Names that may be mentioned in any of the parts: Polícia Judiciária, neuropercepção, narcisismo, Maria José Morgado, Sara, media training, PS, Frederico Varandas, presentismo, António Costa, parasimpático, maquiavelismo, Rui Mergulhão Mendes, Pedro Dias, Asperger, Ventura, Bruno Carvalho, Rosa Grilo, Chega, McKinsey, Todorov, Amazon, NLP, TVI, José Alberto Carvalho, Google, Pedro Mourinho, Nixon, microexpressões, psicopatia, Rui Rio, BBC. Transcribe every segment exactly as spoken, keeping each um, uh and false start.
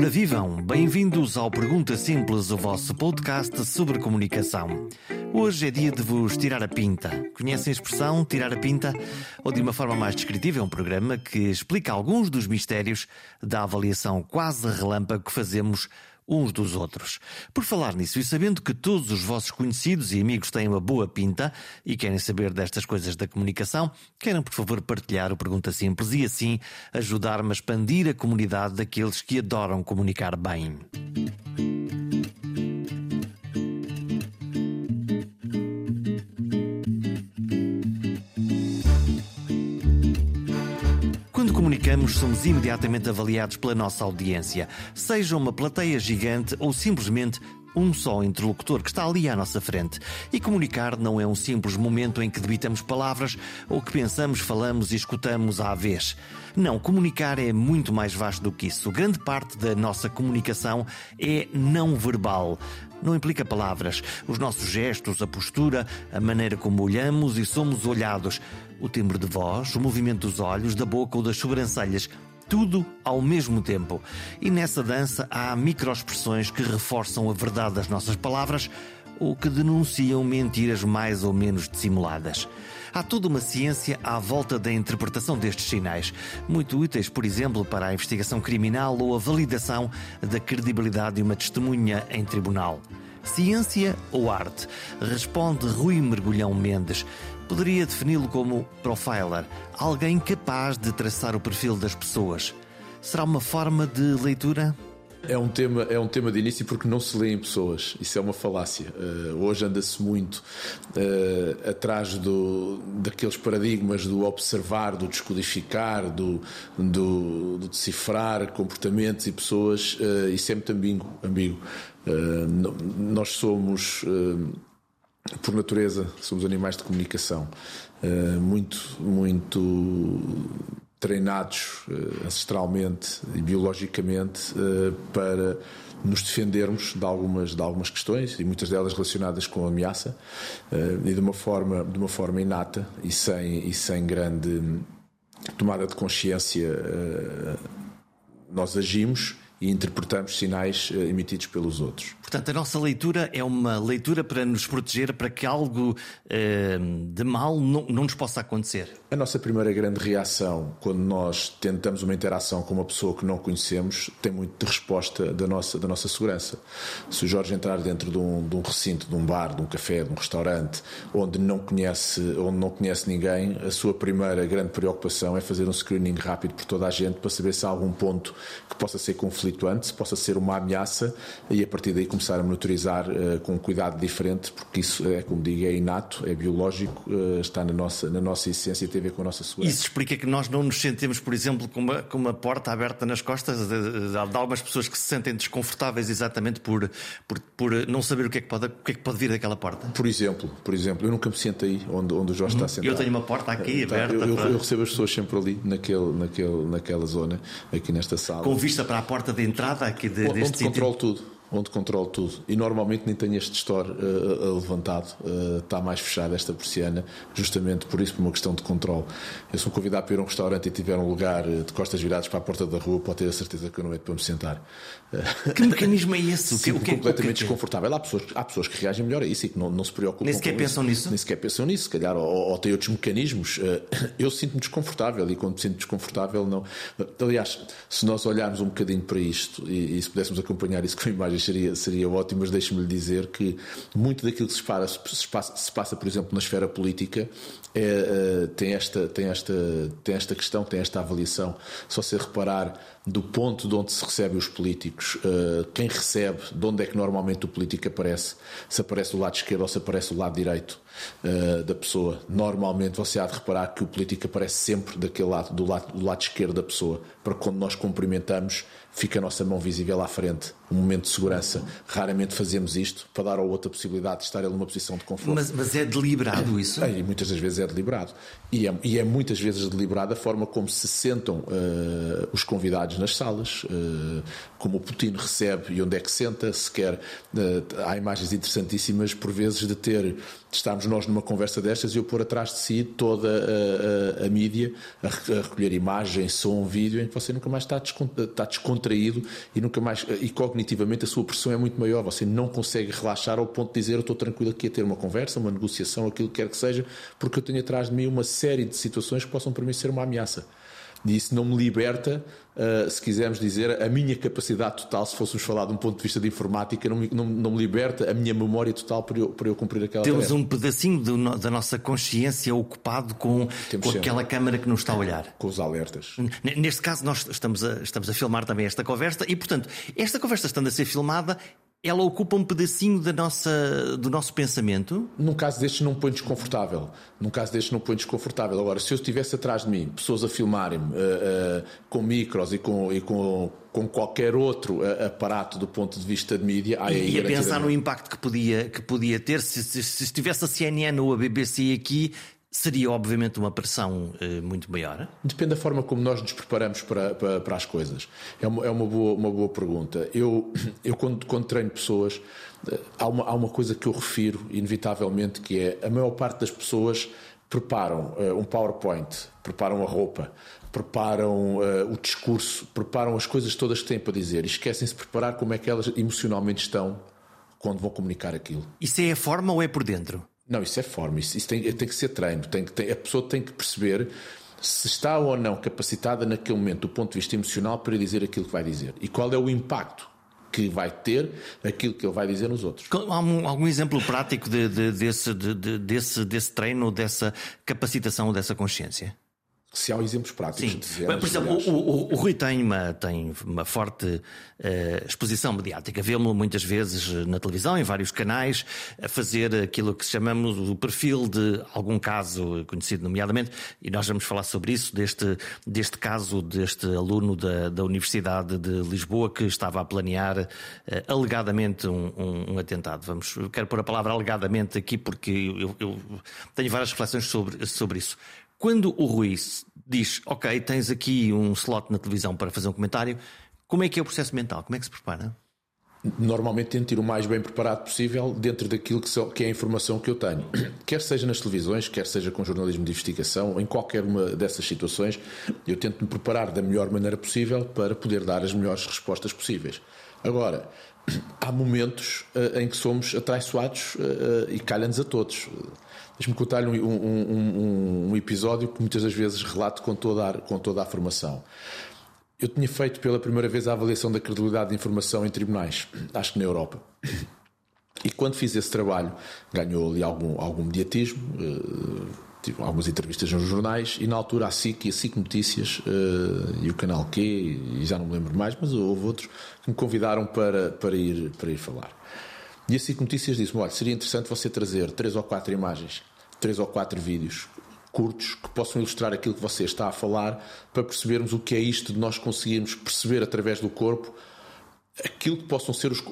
Ora vivam, bem-vindos ao Pergunta Simples, o vosso podcast sobre comunicação. Hoje é dia de vos tirar a pinta. Conhecem a expressão tirar a pinta? Ou de uma forma mais descritiva, é um programa que explica alguns dos mistérios da avaliação quase relâmpago que fazemos uns dos outros. Por falar nisso e sabendo que todos os vossos conhecidos e amigos têm uma boa pinta e querem saber destas coisas da comunicação, queiram por favor partilhar o Pergunta Simples e assim ajudar-me a expandir a comunidade daqueles que adoram comunicar bem. Comunicamos, somos imediatamente avaliados pela nossa audiência, seja uma plateia gigante ou simplesmente um só interlocutor que está ali à nossa frente. E comunicar não é um simples momento em que debitamos palavras ou que pensamos, falamos e escutamos à vez. Não, comunicar é muito mais vasto do que isso. Grande parte da nossa comunicação é não verbal. Não implica palavras. Os nossos gestos, a postura, a maneira como olhamos e somos olhados, o timbre de voz, o movimento dos olhos, da boca ou das sobrancelhas, tudo ao mesmo tempo. E nessa dança há microexpressões que reforçam a verdade das nossas palavras ou que denunciam mentiras mais ou menos dissimuladas. Há toda uma ciência à volta da interpretação destes sinais, muito úteis, por exemplo, para a investigação criminal ou a validação da credibilidade de uma testemunha em tribunal. Ciência ou arte? Responde Rui Mergulhão Mendes. Poderia defini-lo como profiler, alguém capaz de traçar o perfil das pessoas. Será uma forma de leitura? É um tema, é um tema de início porque não se lê em pessoas. Isso é uma falácia. Uh, hoje anda-se muito uh, atrás do, daqueles paradigmas do observar, do descodificar, do, do, do decifrar comportamentos e pessoas. Uh, isso é muito ambíguo. ambíguo. Uh, não, nós somos... Uh, Por natureza, somos animais de comunicação, muito, muito treinados ancestralmente e biologicamente para nos defendermos de algumas, de algumas questões, e muitas delas relacionadas com a ameaça, e de uma forma, de uma forma inata e sem, e sem grande tomada de consciência, nós agimos e interpretamos sinais emitidos pelos outros. Portanto, a nossa leitura é uma leitura para nos proteger, para que algo eh, de mal não, não nos possa acontecer. A nossa primeira grande reação, quando nós tentamos uma interação com uma pessoa que não conhecemos, tem muito de resposta da nossa, da nossa segurança. Se o Jorge entrar dentro de um, de um recinto, de um bar, de um café, de um restaurante, onde não conhece, onde não conhece ninguém, a sua primeira grande preocupação é fazer um screening rápido por toda a gente para saber se há algum ponto que possa ser conflito, se possa ser uma ameaça, e a partir daí começar a monitorizar uh, com um cuidado diferente, porque isso é, como digo, é inato, é biológico, uh, está na nossa, na nossa essência e tem a ver com a nossa segurança. Isso explica que nós não nos sentimos, por exemplo, com uma, com uma porta aberta nas costas de, de algumas pessoas que se sentem desconfortáveis exatamente por, por, por não saber o que, é que pode, o que é que pode vir daquela porta. Por exemplo, por exemplo eu nunca me sento aí onde, onde o Jorge uhum. está sentado. Eu tenho uma porta aqui então, aberta. Eu, eu, para... eu recebo as pessoas sempre ali, naquele, naquele, naquela zona, aqui nesta sala. Com vista para a porta de de entrada aqui de, onde deste controlo tudo, onde controlo tudo, e normalmente nem tenho este store uh, levantado, uh, está mais fechada esta persiana, justamente por isso, por uma questão de controle. Eu sou convidado para ir a um restaurante e tiver um lugar de costas viradas para a porta da rua, pode ter a certeza que eu não é para me sentar. Que mecanismo é esse? Sim, o que é completamente que... desconfortável. Há pessoas, há pessoas que reagem melhor a isso e que não, não se preocupam. Nem sequer pensam nisso? Nem sequer pensam nisso, se calhar, ou, ou têm outros mecanismos. Eu sinto-me desconfortável e quando me sinto desconfortável, não. Aliás, se nós olharmos um bocadinho para isto e, e se pudéssemos acompanhar isso com imagens, Seria, seria ótimo, mas deixe-me lhe dizer que muito daquilo que se, para, se, passa, se passa, por exemplo, na esfera política é, tem, esta, tem, esta, tem esta questão, tem esta avaliação. Só se reparar do ponto de onde se recebem os políticos, quem recebe, de onde é que normalmente o político aparece, se aparece do lado esquerdo ou se aparece do lado direito da pessoa. Normalmente você há de reparar que o político aparece sempre daquele lado, do lado, do lado esquerdo da pessoa, para quando nós cumprimentamos fica a nossa mão visível à frente, um momento de segurança. Raramente fazemos isto para dar ao outro a possibilidade de estar ele numa posição de conforto. Mas, mas é deliberado isso? É, e muitas das vezes é deliberado. E é, e é muitas vezes deliberada a forma como se sentam uh, os convidados debates nas salas, como o Putin recebe e onde é que senta, sequer há imagens interessantíssimas por vezes de ter, de estarmos nós numa conversa destas e eu pôr atrás de si toda a, a, a mídia a, a recolher imagem, som, vídeo, em que você nunca mais está, descontra, está descontraído e nunca mais, e cognitivamente a sua pressão é muito maior, você não consegue relaxar ao ponto de dizer eu estou tranquilo aqui a ter uma conversa, uma negociação, aquilo que quer que seja, porque eu tenho atrás de mim uma série de situações que possam para mim ser uma ameaça. E isso não me liberta, uh, se quisermos dizer, a minha capacidade total, se fôssemos falar de um ponto de vista de informática, não me, não, não me liberta a minha memória total para eu, para eu cumprir aquela tarefa. Temos um pedacinho do, da nossa consciência ocupado com, com aquela câmara que nos está a olhar. Com os alertas. Neste caso, nós estamos a, estamos a filmar também esta conversa e, portanto, esta conversa estando a ser filmada... Ela ocupa um pedacinho da nossa, do nosso pensamento? Num caso destes não me põe desconfortável. Num caso destes não me põe desconfortável. Agora, se eu estivesse atrás de mim, pessoas a filmarem-me, uh, uh, com micros e com... E com... com qualquer outro aparato do ponto de vista de mídia... Ah, e a pensar no impacto que podia, que podia ter, se, se, se estivesse a C N N ou a B B C aqui... Seria obviamente uma pressão eh, muito maior? Depende da forma como nós nos preparamos para, para, para as coisas. É uma, é uma, boa, uma boa pergunta. Eu, eu quando, quando treino pessoas, há uma, há uma coisa que eu refiro inevitavelmente, que é a maior parte das pessoas preparam eh, um PowerPoint, preparam a roupa, preparam uh, o discurso, preparam as coisas todas que têm para dizer e esquecem-se de preparar como é que elas emocionalmente estão quando vão comunicar aquilo. Isso é a forma ou é por dentro? Não, isso é forma, isso, isso tem, tem que ser treino, tem, tem, a pessoa tem que perceber se está ou não capacitada naquele momento do ponto de vista emocional para dizer aquilo que vai dizer e qual é o impacto que vai ter aquilo que ele vai dizer nos outros. Há um, algum exemplo prático de, de, desse, de, de, desse, desse treino, dessa capacitação ou dessa consciência? Se há exemplos práticos. Sim. Dezenas, por exemplo, o, o, o Rui tem uma, tem uma forte uh, exposição mediática. Vê-mo muitas vezes na televisão, em vários canais, a fazer aquilo que chamamos o perfil de algum caso conhecido, nomeadamente, e nós vamos falar sobre isso, deste, deste caso deste aluno da, da Universidade de Lisboa que estava a planear uh, alegadamente um, um, um atentado. Vamos, eu quero pôr a palavra alegadamente aqui porque eu, eu tenho várias reflexões sobre, sobre isso. Quando o Rui diz, ok, tens aqui um slot na televisão para fazer um comentário, como é que é o processo mental? Como é que se prepara? Normalmente tento ir o mais bem preparado possível dentro daquilo que, só, que é a informação que eu tenho. Quer seja nas televisões, quer seja com jornalismo de investigação, em qualquer uma dessas situações, eu tento me preparar da melhor maneira possível para poder dar as melhores respostas possíveis. Agora... Há momentos uh, em que somos atraiçoados uh, uh, e calha-nos a todos. Deixe-me contar-lhe um, um, um, um episódio que muitas das vezes relato com toda a, com toda a formação. Eu tinha feito pela primeira vez a avaliação da credibilidade de informação em tribunais, acho que na Europa. E quando fiz esse trabalho, ganhou ali algum, algum mediatismo, uh, tive algumas entrevistas nos jornais, e na altura a S I C e a S I C Notícias, uh, e o Canal Q, e já não me lembro mais, mas houve outros que me convidaram para, para, ir, para ir falar. E a S I C Notícias disse-me, olha, seria interessante você trazer três ou quatro imagens, três ou quatro vídeos curtos que possam ilustrar aquilo que você está a falar, para percebermos o que é isto de nós conseguirmos perceber através do corpo aquilo que possam ser os,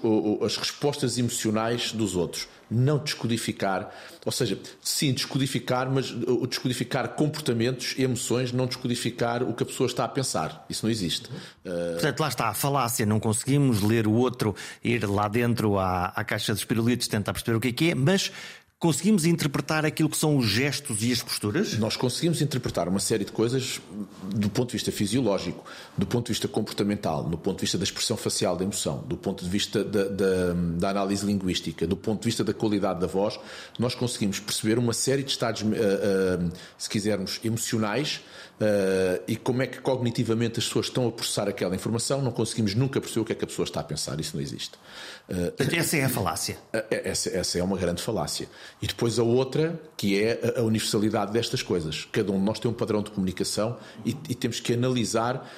as respostas emocionais dos outros. Não descodificar, ou seja, sim, descodificar, mas descodificar comportamentos, emoções, não descodificar o que a pessoa está a pensar. Isso não existe. Portanto, lá está a falácia, não conseguimos ler o outro, ir lá dentro à, à caixa dos pirulitos, tentar perceber o que é que é, mas... Conseguimos interpretar aquilo que são os gestos e as posturas? Nós conseguimos interpretar uma série de coisas do ponto de vista fisiológico, do ponto de vista comportamental, do ponto de vista da expressão facial da emoção, do ponto de vista da, da, da análise linguística, do ponto de vista da qualidade da voz. Nós conseguimos perceber uma série de estados, uh, uh, se quisermos, emocionais, uh, e como é que cognitivamente as pessoas estão a processar aquela informação. Não conseguimos nunca perceber o que é que a pessoa está a pensar. Isso não existe. Uh, essa é a falácia. Uh, essa, essa é uma grande falácia. E depois a outra, que é a universalidade destas coisas. Cada um de nós tem um padrão de comunicação e, e temos que analisar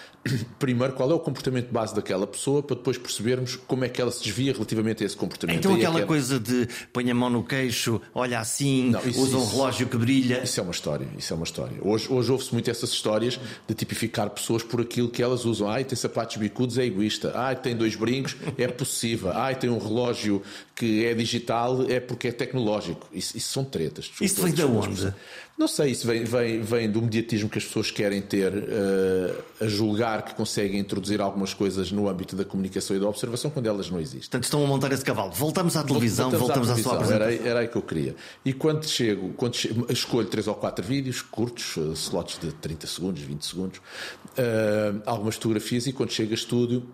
primeiro qual é o comportamento base daquela pessoa para depois percebermos como é que ela se desvia relativamente a esse comportamento. Então aquela, aquela coisa de põe a mão no queixo, olha assim, não, isso, usa um isso, relógio que brilha. Isso é uma história, isso é uma história. Hoje, hoje ouve-se muito essas histórias de tipificar pessoas por aquilo que elas usam. Ai, tem sapatos bicudos, é egoísta. Ai, tem dois brincos, é possessiva. Ai, tem um relógio que é digital, é porque é tecnológico. Isso, isso são tretas. Isso vem da onde? Não sei, isso vem, vem, vem do mediatismo que as pessoas querem ter, uh, a julgar notar que conseguem introduzir algumas coisas no âmbito da comunicação e da observação quando elas não existem. Portanto, estão a montar esse cavalo. Voltamos à televisão, voltamos, voltamos à, televisão. à sua apresentação. Era, era aí que eu queria. E quando chego, quando chego, escolho três ou quatro vídeos curtos, slots de trinta segundos, vinte segundos, uh, algumas fotografias, e quando chego a estúdio,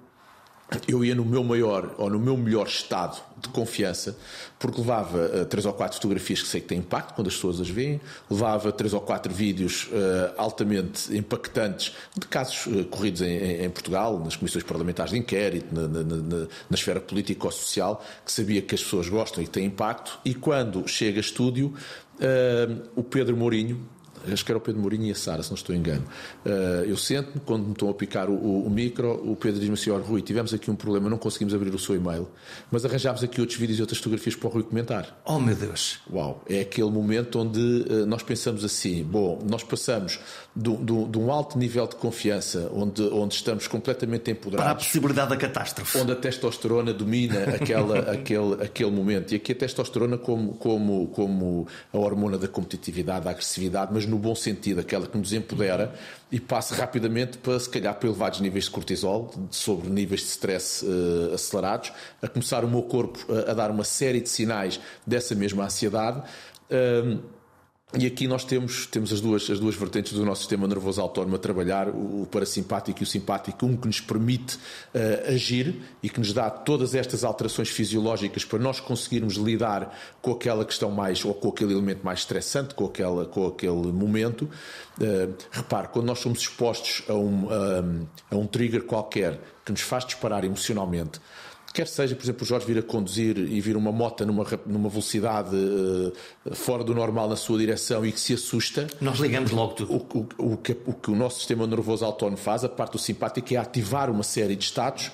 eu ia no meu maior ou no meu melhor estado de confiança, porque levava uh, três ou quatro fotografias que sei que têm impacto quando as pessoas as veem, levava três ou quatro vídeos uh, altamente impactantes de casos uh, corridos em, em, em Portugal, nas comissões parlamentares de inquérito, na, na, na, na esfera político-social, que sabia que as pessoas gostam e que têm impacto. E quando chega a estúdio, uh, o Pedro Mourinho, acho que era o Pedro Mourinho e a Sara, se não estou em engano. Uh, eu sento-me, quando me estão a picar o, o, o micro, o Pedro diz-me assim: "Olha, Rui, tivemos aqui um problema, não conseguimos abrir o seu e-mail, mas arranjámos aqui outros vídeos e outras fotografias para o Rui comentar." Oh, meu Deus! Uau! É aquele momento onde uh, nós pensamos assim: bom, nós passamos do, do, de um alto nível de confiança, onde, onde estamos completamente empoderados, para a possibilidade da catástrofe, onde a testosterona domina aquela, aquele, aquele momento. E aqui a testosterona como, como, como a hormona da competitividade, da agressividade, mas no no bom sentido, aquela que nos empodera, e passa rapidamente para, se calhar, para elevados níveis de cortisol, sobre níveis de stress uh, acelerados, a começar o meu corpo a, a dar uma série de sinais dessa mesma ansiedade. Um, E aqui nós temos, temos as, duas, as duas vertentes do nosso sistema nervoso autónomo a trabalhar, o parasimpático e o simpático, um que nos permite uh, agir e que nos dá todas estas alterações fisiológicas para nós conseguirmos lidar com aquela questão mais, ou com aquele elemento mais estressante, com, aquela, com aquele momento. Uh, repare, quando nós somos expostos a um, a, a um trigger qualquer que nos faz disparar emocionalmente, quer seja, por exemplo, o Jorge vir a conduzir e vir uma moto numa, numa velocidade uh, fora do normal na sua direção e que se assusta, nós ligamos logo tudo. O, o, o, que, o que o nosso sistema nervoso autónomo faz, a parte do simpático, é ativar uma série de estados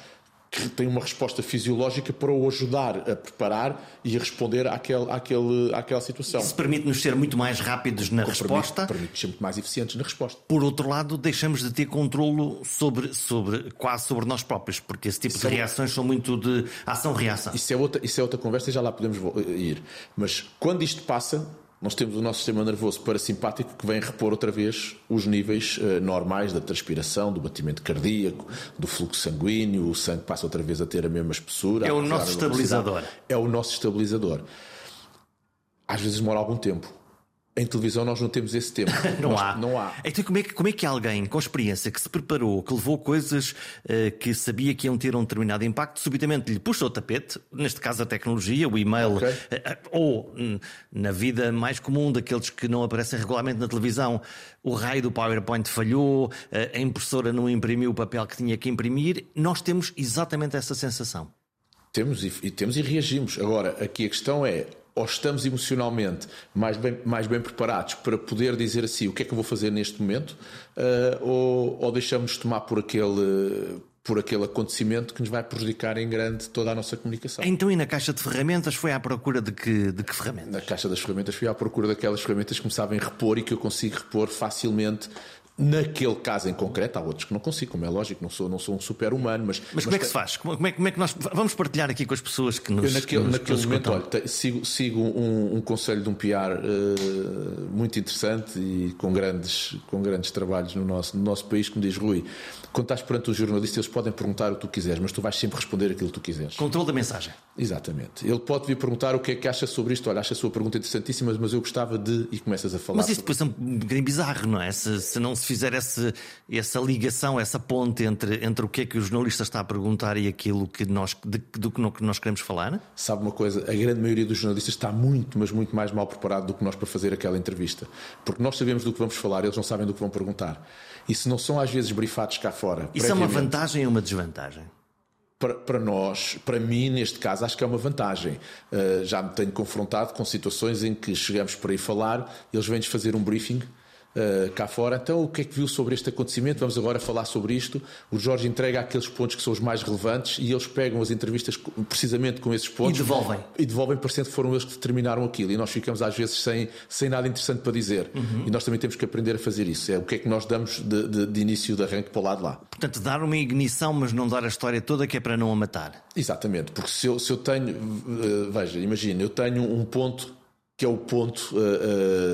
que têm uma resposta fisiológica para o ajudar a preparar e a responder àquele, àquele, àquela situação. Isso permite-nos ser muito mais rápidos na resposta. Permite, permite-nos ser muito mais eficientes na resposta. Por outro lado, deixamos de ter controlo sobre, sobre, quase sobre nós próprios, porque esse tipo isso de é reações outra... são muito de ação-reação. Isso é outra, isso é outra conversa e já lá podemos ir. Mas quando isto passa, nós temos o nosso sistema nervoso parasimpático que vem repor outra vez os níveis eh, normais da transpiração, do batimento cardíaco, do fluxo sanguíneo, o sangue passa outra vez a ter a mesma espessura. É o nosso estabilizador. É o nosso estabilizador. Às vezes demora algum tempo. Em televisão nós não temos esse tempo. não, nós, há. não há. Então como é, que, como é que alguém com experiência, que se preparou, que levou coisas uh, que sabia que iam ter um determinado impacto, subitamente lhe puxa o tapete, neste caso a tecnologia, o e-mail, okay. uh, uh, ou um, na vida mais comum daqueles que não aparecem regularmente na televisão, o raio do PowerPoint falhou, uh, a impressora não imprimiu o papel que tinha que imprimir. Nós temos exatamente essa sensação. Temos e, e temos e reagimos. Agora, aqui a questão é: ou estamos emocionalmente mais bem, mais bem preparados para poder dizer assim, o que é que eu vou fazer neste momento, uh, ou, ou deixamos tomar por aquele, por aquele acontecimento que nos vai prejudicar em grande toda a nossa comunicação. Então, e na caixa de ferramentas foi à procura de que, de que ferramentas? Na caixa das ferramentas foi à procura daquelas ferramentas que me sabem repor e que eu consigo repor facilmente. Naquele caso em concreto, há outros que não consigo, como é lógico, não sou, não sou um super-humano. Mas, mas, mas como é que se faz? Como é, como é que nós vamos partilhar aqui com as pessoas que nos... Eu naquele, que nos, naquele nos momento, olha, te, sigo, sigo um, um conselho de um P R uh, muito interessante e com grandes, com grandes trabalhos no nosso, no nosso país, que me diz: Rui, quando estás perante os jornalistas, eles podem perguntar o que tu quiseres, mas tu vais sempre responder aquilo que tu quiseres. Controle da mensagem. Exatamente. Ele pode vir perguntar o que é que acha sobre isto. Olha, acha a sua pergunta interessantíssima, mas eu gostava de... E começas a falar. Mas isso depois é um bocadinho bizarro, não é? Se, se não se fizer esse, essa ligação, essa ponte entre, entre o que é que o jornalista está a perguntar e aquilo que nós, de, do que nós queremos falar? Sabe uma coisa? A grande maioria dos jornalistas está muito, mas muito mais mal preparado do que nós para fazer aquela entrevista. Porque nós sabemos do que vamos falar, eles não sabem do que vão perguntar. E se não são às vezes brifados cá fora... Isso é uma vantagem ou uma desvantagem? Para, para nós, para mim, neste caso, acho que é uma vantagem. Uh, já me tenho confrontado com situações em que chegamos para ir falar, eles vêm-nos fazer um briefing Uh, cá fora. Então, o que é que viu sobre este acontecimento? Vamos agora falar sobre isto. O Jorge entrega aqueles pontos que são os mais relevantes e eles pegam as entrevistas precisamente com esses pontos. E devolvem. E devolvem, parecendo que foram eles que determinaram aquilo. E nós ficamos às vezes sem, sem nada interessante para dizer. Uhum. E nós também temos que aprender a fazer isso. É o que é que nós damos de, de, de início, de arranque para o lado de lá. Portanto, dar uma ignição, mas não dar a história toda, que é para não a matar. Exatamente. Porque se eu, se eu tenho... Uh, veja, imagina, eu tenho um ponto que é o ponto uh,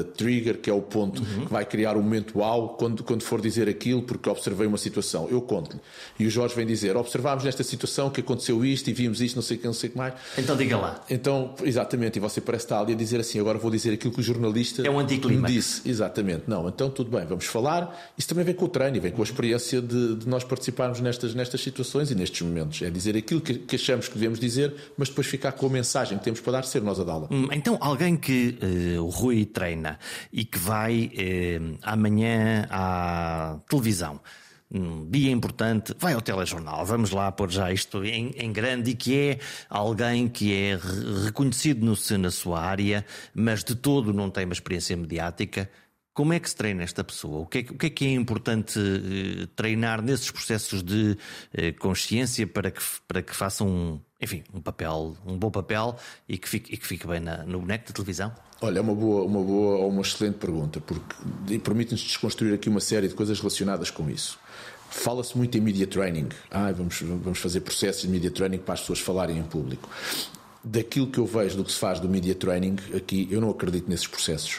uh, trigger, que é o ponto uhum. que vai criar o momento uau, quando, quando for dizer aquilo, porque observei uma situação, eu conto-lhe. E o Jorge vem dizer, observámos nesta situação que aconteceu isto e vimos isto, não sei o que, não sei o que mais. Então diga lá. Então, exatamente, e você parece estar ali a dizer assim, agora vou dizer aquilo que o jornalista é um anticlimax. Me disse. Exatamente. Não, então tudo bem, vamos falar. Isso também vem com o treino, vem com a experiência de, de nós participarmos nestas, nestas situações e nestes momentos. É dizer aquilo que, que achamos que devemos dizer, mas depois ficar com a mensagem que temos para dar, ser nós a dá-la. Então, alguém que que eh, o Rui treina e que vai eh, amanhã à televisão, um dia importante, vai ao telejornal, vamos lá pôr já isto em, em grande, e que é alguém que é re- reconhecido no, na sua área, mas de todo não tem uma experiência mediática. Como é que se treina esta pessoa? O que é, o que, é que é importante eh, treinar nesses processos de eh, consciência para que, para que façam um... Enfim, um papel, um bom papel e que fique, e que fique bem na, no boneco da televisão? Olha, é uma boa, uma boa ou uma excelente pergunta, porque e permite-nos desconstruir aqui uma série de coisas relacionadas com isso. Fala-se muito em media training. Ah, vamos, vamos fazer processos de media training para as pessoas falarem em público. Daquilo que eu vejo do que se faz do media training aqui, eu não acredito nesses processos.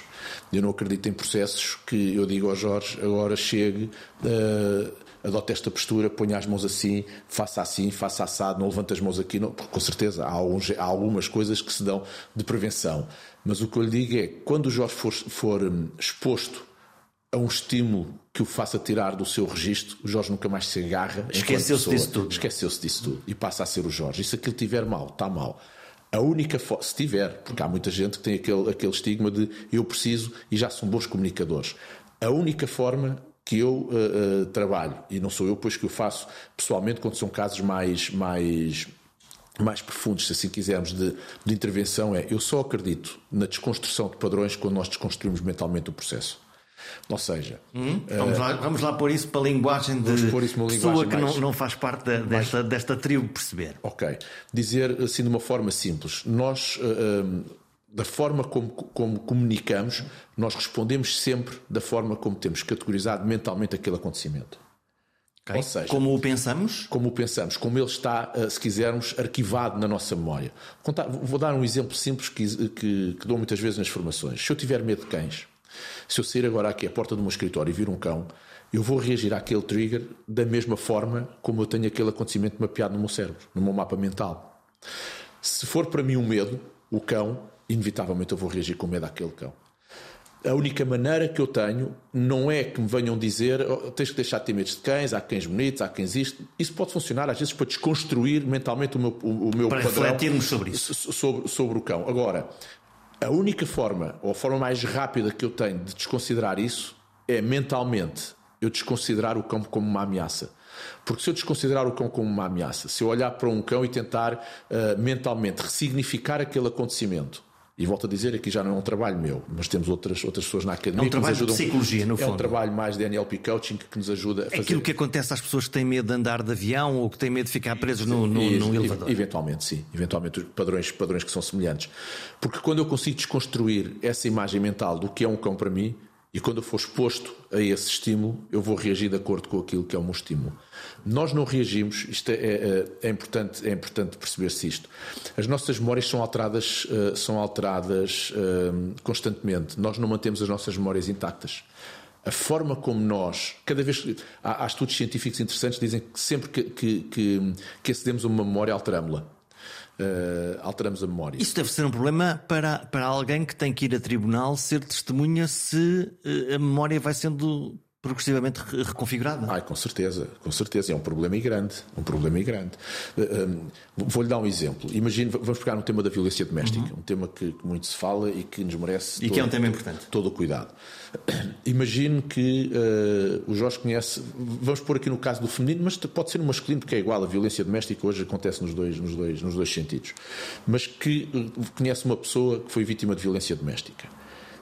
Eu não acredito em processos que eu digo ao Jorge, agora chegue... Uh, Adote esta postura, ponha as mãos assim, faça assim, faça assado, não levante as mãos aqui, não, porque com certeza há, alguns, há algumas coisas que se dão de prevenção. Mas o que eu lhe digo é, quando o Jorge for, for exposto a um estímulo que o faça tirar do seu registro, o Jorge nunca mais se agarra. Esqueceu-se disso tudo. Esqueceu-se disso tudo e passa a ser o Jorge. E se aquilo estiver mal, está mal. A única forma, se tiver, porque há muita gente que tem aquele, aquele estigma de eu preciso e já são bons comunicadores. A única forma... que eu uh, uh, trabalho, e não sou eu pois que o faço pessoalmente quando são casos mais, mais, mais profundos, se assim quisermos, de, de intervenção, é eu só acredito na desconstrução de padrões quando nós desconstruímos mentalmente o processo. Ou seja, hum, vamos, uh, lá, vamos lá pôr isso para a linguagem de pessoa linguagem que mais, não, não faz parte de, desta, mais, desta tribo perceber. Ok. Dizer assim de uma forma simples, nós... Uh, um, da forma como, como comunicamos, nós respondemos sempre da forma como temos categorizado mentalmente aquele acontecimento. Okay. Ou seja, como o pensamos? Como o pensamos, como ele está, se quisermos, arquivado na nossa memória. Vou dar um exemplo simples que, que, que dou muitas vezes nas formações. Se eu tiver medo de cães, se eu sair agora aqui à porta do meu escritório e vir um cão, eu vou reagir àquele trigger da mesma forma como eu tenho aquele acontecimento mapeado no meu cérebro, no meu mapa mental. Se for para mim um medo, o cão... inevitavelmente eu vou reagir com medo àquele cão. A única maneira que eu tenho não é que me venham dizer oh, tens que deixar de ter medo de cães, há cães bonitos, há cães isto. Isso pode funcionar às vezes para desconstruir mentalmente o meu, o, o meu para padrão. Para refletirmos sobre isso. Sobre, sobre o cão. Agora, a única forma, ou a forma mais rápida que eu tenho de desconsiderar isso é mentalmente eu desconsiderar o cão como uma ameaça. Porque se eu desconsiderar o cão como uma ameaça, se eu olhar para um cão e tentar uh, mentalmente ressignificar aquele acontecimento. E volto a dizer, aqui já não é um trabalho meu, mas temos outras, outras pessoas na academia. É um trabalho que nos ajudam, de psicologia, no fundo. É um trabalho mais de N L P Coaching que nos ajuda a fazer... Aquilo que acontece às pessoas que têm medo de andar de avião ou que têm medo de ficar presos no, no, no elevador. Eventualmente, sim. Eventualmente, padrões, padrões que são semelhantes. Porque quando eu consigo desconstruir essa imagem mental do que é um cão para mim, e quando eu for exposto a esse estímulo, eu vou reagir de acordo com aquilo que é o meu estímulo. Nós não reagimos, isto é, é, é importante, é importante perceber-se isto. As nossas memórias são alteradas, são alteradas constantemente. Nós não mantemos as nossas memórias intactas. A forma como nós, cada vez há, há estudos científicos interessantes que dizem que sempre que, que, que, que acedemos a uma memória, alterámo-la. Uh, alteramos a memória. Isso deve ser um problema para, para alguém que tem que ir a tribunal ser testemunha se uh, a memória vai sendo progressivamente reconfigurada. Ai, com certeza, com certeza. É um problema e grande. Um problema e grande. Uh, um, vou-lhe dar um exemplo. Imagino, vamos pegar um tema da violência doméstica, uhum. um tema que, que muito se fala e que nos merece e todo, que é um tema importante. Todo o cuidado. Imagino que uh, o Jorge conhece, vamos pôr aqui no caso do feminino, mas pode ser no masculino porque é igual, a violência doméstica hoje acontece nos dois, nos dois, nos dois sentidos, mas que conhece uma pessoa que foi vítima de violência doméstica.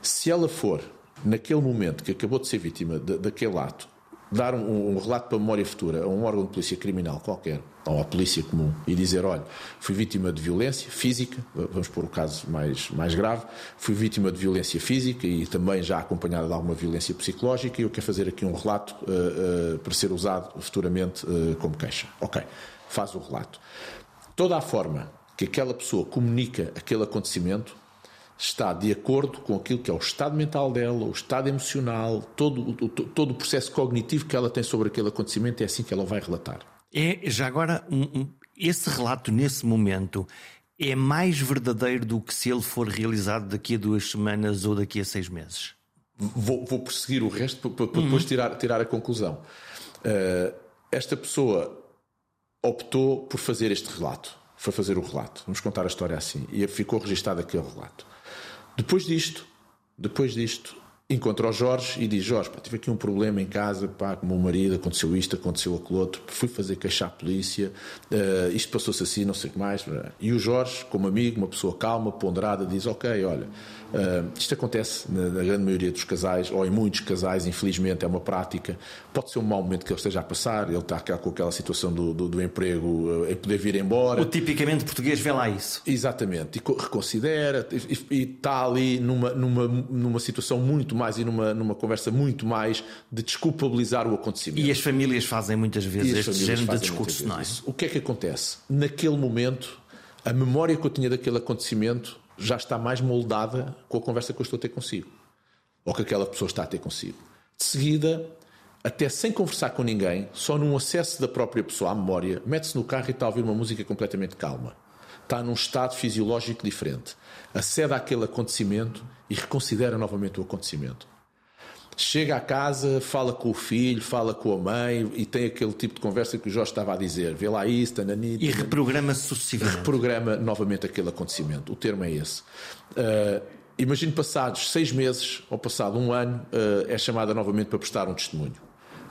Se ela for, naquele momento que acabou de ser vítima de, daquele ato, dar um, um relato para a memória futura a um órgão de polícia criminal qualquer, ou à polícia comum, e dizer, olha, fui vítima de violência física, vamos pôr o caso mais, mais grave, fui vítima de violência física e também já acompanhada de alguma violência psicológica, e eu quero fazer aqui um relato uh, uh, para ser usado futuramente uh, como queixa. Ok, faz o relato. Toda a forma que aquela pessoa comunica aquele acontecimento está de acordo com aquilo que é o estado mental dela, o estado emocional, todo, todo o processo cognitivo que ela tem sobre aquele acontecimento, é assim que ela vai relatar. É, já agora, um, um, esse relato nesse momento é mais verdadeiro do que se ele for realizado daqui a duas semanas ou daqui a seis meses? Vou, vou prosseguir o resto para, para uhum. depois tirar, tirar a conclusão. Uh, esta pessoa optou por fazer este relato. Foi fazer o relato. Vamos contar a história assim. E ficou registado aquele relato. Depois disto, depois disto, encontra o Jorge e diz: Jorge, pá, tive aqui um problema em casa, pá, com o meu marido, aconteceu isto, aconteceu aquilo outro, fui fazer queixar a polícia, uh, isto passou-se assim, não sei o que mais. E o Jorge, como amigo, uma pessoa calma, ponderada, diz: ok, olha, uh, isto acontece na, na grande maioria dos casais, ou em muitos casais, infelizmente é uma prática, pode ser um mau momento que ele esteja a passar, ele está cá com aquela situação do, do, do emprego, uh, em poder vir embora. O tipicamente português vê lá isso. Exatamente, e reconsidera, e, e está ali numa, numa, numa situação muito mais e numa, numa conversa muito mais de desculpabilizar o acontecimento. E as famílias fazem muitas vezes este género de discurso, não é? O que é que acontece? Naquele momento, a memória que eu tinha daquele acontecimento já está mais moldada com a conversa que eu estou a ter consigo, ou que aquela pessoa está a ter consigo. De seguida, até sem conversar com ninguém, só num acesso da própria pessoa à memória, mete-se no carro e está a ouvir uma música completamente calma. Está num estado fisiológico diferente. Acede àquele acontecimento e reconsidera novamente o acontecimento. Chega à casa, fala com o filho, fala com a mãe e tem aquele tipo de conversa que o Jorge estava a dizer. Vê lá isso, tananita... E reprograma-se sucessivamente. Reprograma novamente aquele acontecimento. O termo é esse. Uh, imagino passados seis meses ou passado um ano, uh, é chamada novamente para prestar um testemunho.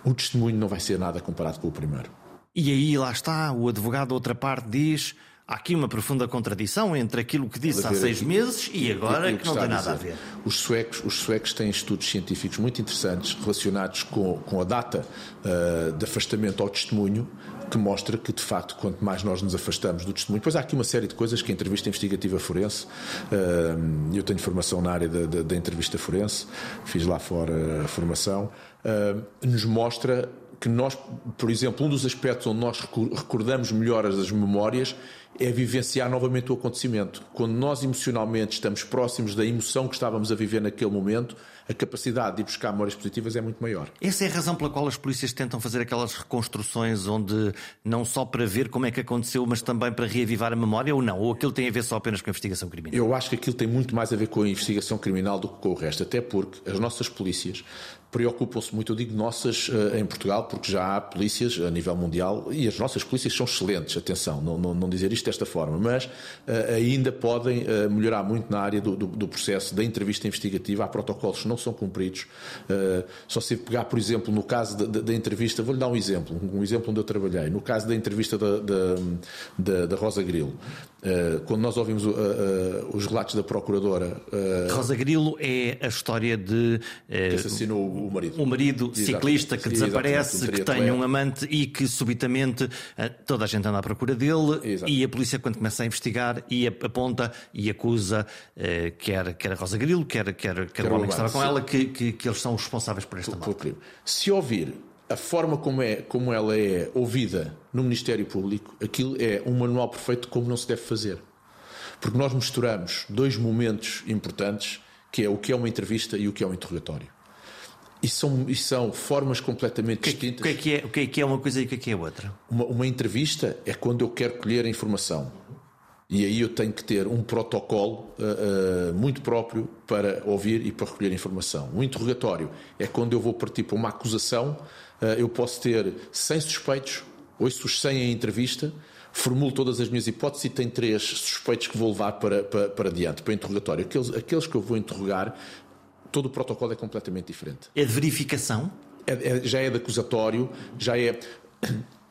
O testemunho não vai ser nada comparado com o primeiro. E aí lá está, o advogado da outra parte diz... Há aqui uma profunda contradição entre aquilo que disse há seis meses e agora que não tem nada a ver. Os suecos, os suecos têm estudos científicos muito interessantes relacionados com, com a data uh, de afastamento ao testemunho, que mostra que, de facto, quanto mais nós nos afastamos do testemunho... Pois há aqui uma série de coisas que a entrevista investigativa forense... Uh, eu tenho formação na área da, da, da entrevista forense, fiz lá fora a formação... Uh, nos mostra que nós, por exemplo, um dos aspectos onde nós recordamos melhor as memórias... é vivenciar novamente o acontecimento. Quando nós emocionalmente estamos próximos da emoção que estávamos a viver naquele momento, a capacidade de ir buscar memórias positivas é muito maior. Essa é a razão pela qual as polícias tentam fazer aquelas reconstruções onde não só para ver como é que aconteceu, mas também para reavivar a memória, ou não? Ou aquilo tem a ver só apenas com a investigação criminal? Eu acho que aquilo tem muito mais a ver com a investigação criminal do que com o resto, até porque as nossas polícias preocupam-se muito, eu digo nossas em Portugal, porque já há polícias a nível mundial, e as nossas polícias são excelentes, atenção, não, não, não dizer isto desta forma, mas uh, ainda podem uh, melhorar muito na área do, do, do processo da entrevista investigativa. Há protocolos que não são cumpridos. Uh, só se pegar, por exemplo, no caso da entrevista, vou-lhe dar um exemplo, um exemplo onde eu trabalhei, no caso da entrevista da, da, da, da Rosa Grilo. Uh, quando nós ouvimos uh, uh, os relatos da procuradora... Uh, Rosa Grilo é a história de... Uh, que assassinou o marido. O marido ciclista que desaparece, que tem um amante e que subitamente uh, toda a gente anda à procura dele. Exato. E a A polícia, quando começa a investigar, e aponta e acusa eh, quer, quer a Rosa Grilo, quer, quer, quer o homem que estava com ela, que, que, que eles são os responsáveis por esta malta. Se ouvir a forma como, é, como ela é ouvida no Ministério Público, aquilo é um manual perfeito de como não se deve fazer. Porque nós misturamos dois momentos importantes, que é o que é uma entrevista e o que é um interrogatório. E são, e são formas completamente que, distintas. O que, é que, é, que é que é uma coisa e o que é que é outra? Uma, uma entrevista é quando eu quero colher a informação. E aí eu tenho que ter um protocolo uh, uh, muito próprio para ouvir e para recolher a informação. O interrogatório é quando eu vou partir para uma acusação. Uh, eu posso ter cem suspeitos, ouço-os cem em entrevista, formulo todas as minhas hipóteses e tenho três suspeitos que vou levar para, para, para diante, para interrogatório. Aqueles, aqueles que eu vou interrogar, todo o protocolo é completamente diferente. É de verificação? É, é, já é de acusatório, já é...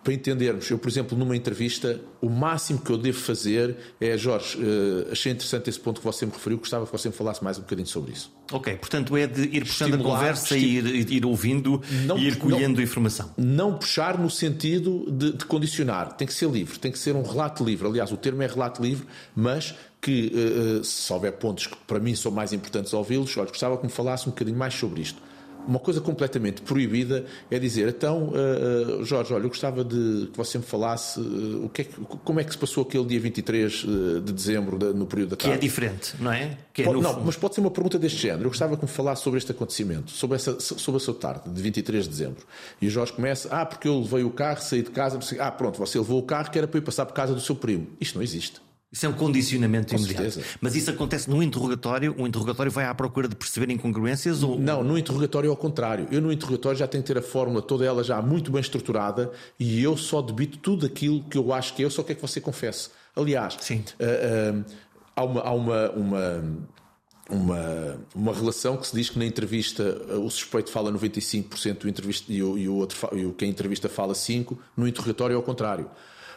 Para entendermos, eu, por exemplo, numa entrevista, o máximo que eu devo fazer é: Jorge, uh, achei interessante esse ponto que você me referiu, gostava que você me falasse mais um bocadinho sobre isso. Ok, portanto é de ir puxando a conversa e ir, ir ouvindo não, e ir colhendo não, informação. Não puxar no sentido de, de condicionar, tem que ser livre, tem que ser um relato livre. Aliás, o termo é relato livre, mas... que uh, se houver pontos que para mim são mais importantes ouvi-los, olha, gostava que me falasse um bocadinho mais sobre isto. Uma coisa completamente proibida é dizer, então, uh, uh, Jorge, olha, eu gostava de que você me falasse uh, o que é que, como é que se passou aquele dia vinte e três de dezembro, da, no período da tarde. Que é diferente, não é? Que é pode, não, mas pode ser uma pergunta deste género. Eu gostava que me falasse sobre este acontecimento, sobre, essa, sobre a sua tarde, de vinte e três de dezembro. E o Jorge começa, ah, porque eu levei o carro, saí de casa, ah, pronto, você levou o carro que era para ir passar por casa do seu primo. Isto não existe. Isso é um condicionamento imediato. Mas isso acontece no interrogatório? O interrogatório vai à procura de perceber incongruências? Ou... Não, no interrogatório é ao contrário. Eu no interrogatório já tenho que ter a fórmula toda ela já muito bem estruturada e eu só debito tudo aquilo que eu acho que eu só quero que você confesse. Aliás, Sim. Uh, uh, há uma... Há uma, uma... Uma, uma relação que se diz que na entrevista o suspeito fala noventa e cinco por cento do entrevista, e, o, e, o outro, e o que a entrevista fala cinco por cento, no interrogatório é ao contrário.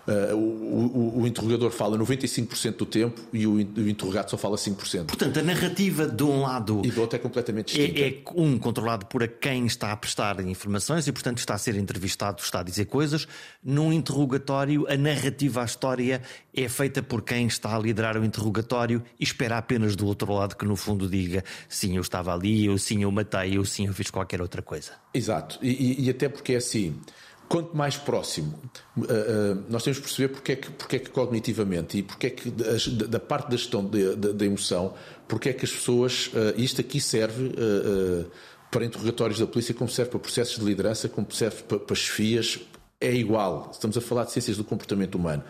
Uh, o, o, o interrogador fala noventa e cinco por cento do tempo e o, o interrogado só fala cinco por cento. Portanto, a narrativa de um lado e do outro é completamente distinta. É, é um controlado por a quem está a prestar informações e, portanto, está a ser entrevistado, está a dizer coisas. Num interrogatório, a narrativa, a história é feita por quem está a liderar o interrogatório e espera apenas do outro lado que, no fundo, diga sim, eu estava ali, eu sim, eu matei, eu sim, eu fiz qualquer outra coisa. Exato. E, e, e até porque é assim... Quanto mais próximo, uh, uh, nós temos de perceber porque é que, porque é que cognitivamente e porque é que da, da parte da gestão de, de, da emoção, porque é que as pessoas, uh, isto aqui serve uh, uh, para interrogatórios da polícia, como serve para processos de liderança, como serve para, para chefias, é igual. Estamos a falar de ciências do comportamento humano.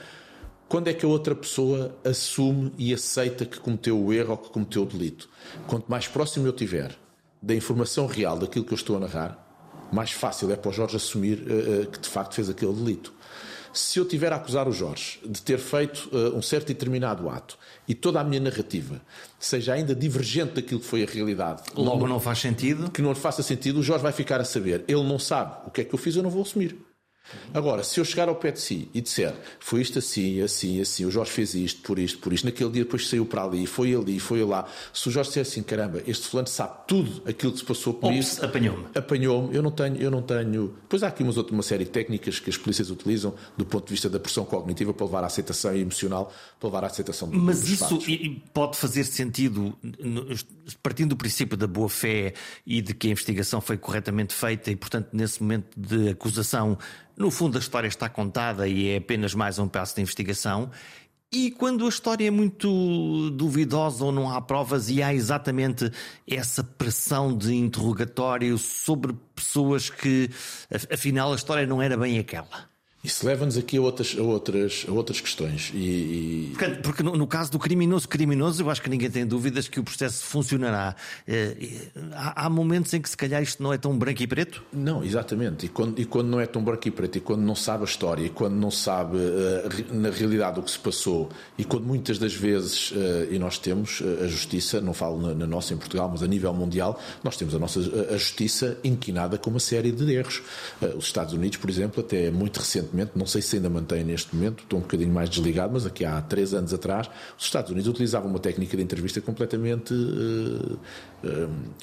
Quando é que a outra pessoa assume e aceita que cometeu o erro ou que cometeu o delito? Quanto mais próximo eu tiver da informação real daquilo que eu estou a narrar, mais fácil é para o Jorge assumir uh, que de facto fez aquele delito. Se eu tiver a acusar o Jorge de ter feito uh, um certo e determinado ato e toda a minha narrativa seja ainda divergente daquilo que foi a realidade, logo não, não faz sentido, que não lhe faça sentido, o Jorge vai ficar a saber, ele não sabe o que é que eu fiz, eu não vou assumir. Agora, se eu chegar ao pé de si e disser foi isto assim, assim, assim, o Jorge fez isto, por isto, por isto, naquele dia depois saiu para ali, foi ali, foi lá, se o Jorge disser assim, caramba, este fulano sabe tudo aquilo que se passou comigo, Ops, apanhou-me apanhou-me, eu não tenho, eu não tenho pois há aqui umas outras, uma série de técnicas que as polícias utilizam do ponto de vista da pressão cognitiva para levar à aceitação emocional, para levar à aceitação dos mas dos isso fatos. Pode fazer sentido partindo do princípio da boa fé e de que a investigação foi corretamente feita e portanto nesse momento de acusação no fundo a história está contada e é apenas mais um passo de investigação. E quando a história é muito duvidosa ou não há provas e há exatamente essa pressão de interrogatório sobre pessoas que afinal a história não era bem aquela. Isso leva-nos aqui a outras, a outras, a outras questões e, e... Porque, porque no, no caso do criminoso criminoso eu acho que ninguém tem dúvidas que o processo funcionará. Há, há momentos em que se calhar isto não é tão branco e preto? Não, exatamente, e quando, e quando não é tão branco e preto, e quando não sabe a história, e quando não sabe uh, na realidade o que se passou, e quando muitas das vezes uh, e nós temos a justiça, não falo na, na nossa em Portugal, mas a nível mundial nós temos a nossa a justiça inquinada com uma série de erros. Uh, os Estados Unidos, por exemplo, até é muito recente, não sei se ainda mantém neste momento, estou um bocadinho mais desligado, mas aqui há três anos atrás os Estados Unidos utilizavam uma técnica de entrevista completamente, uh, uh,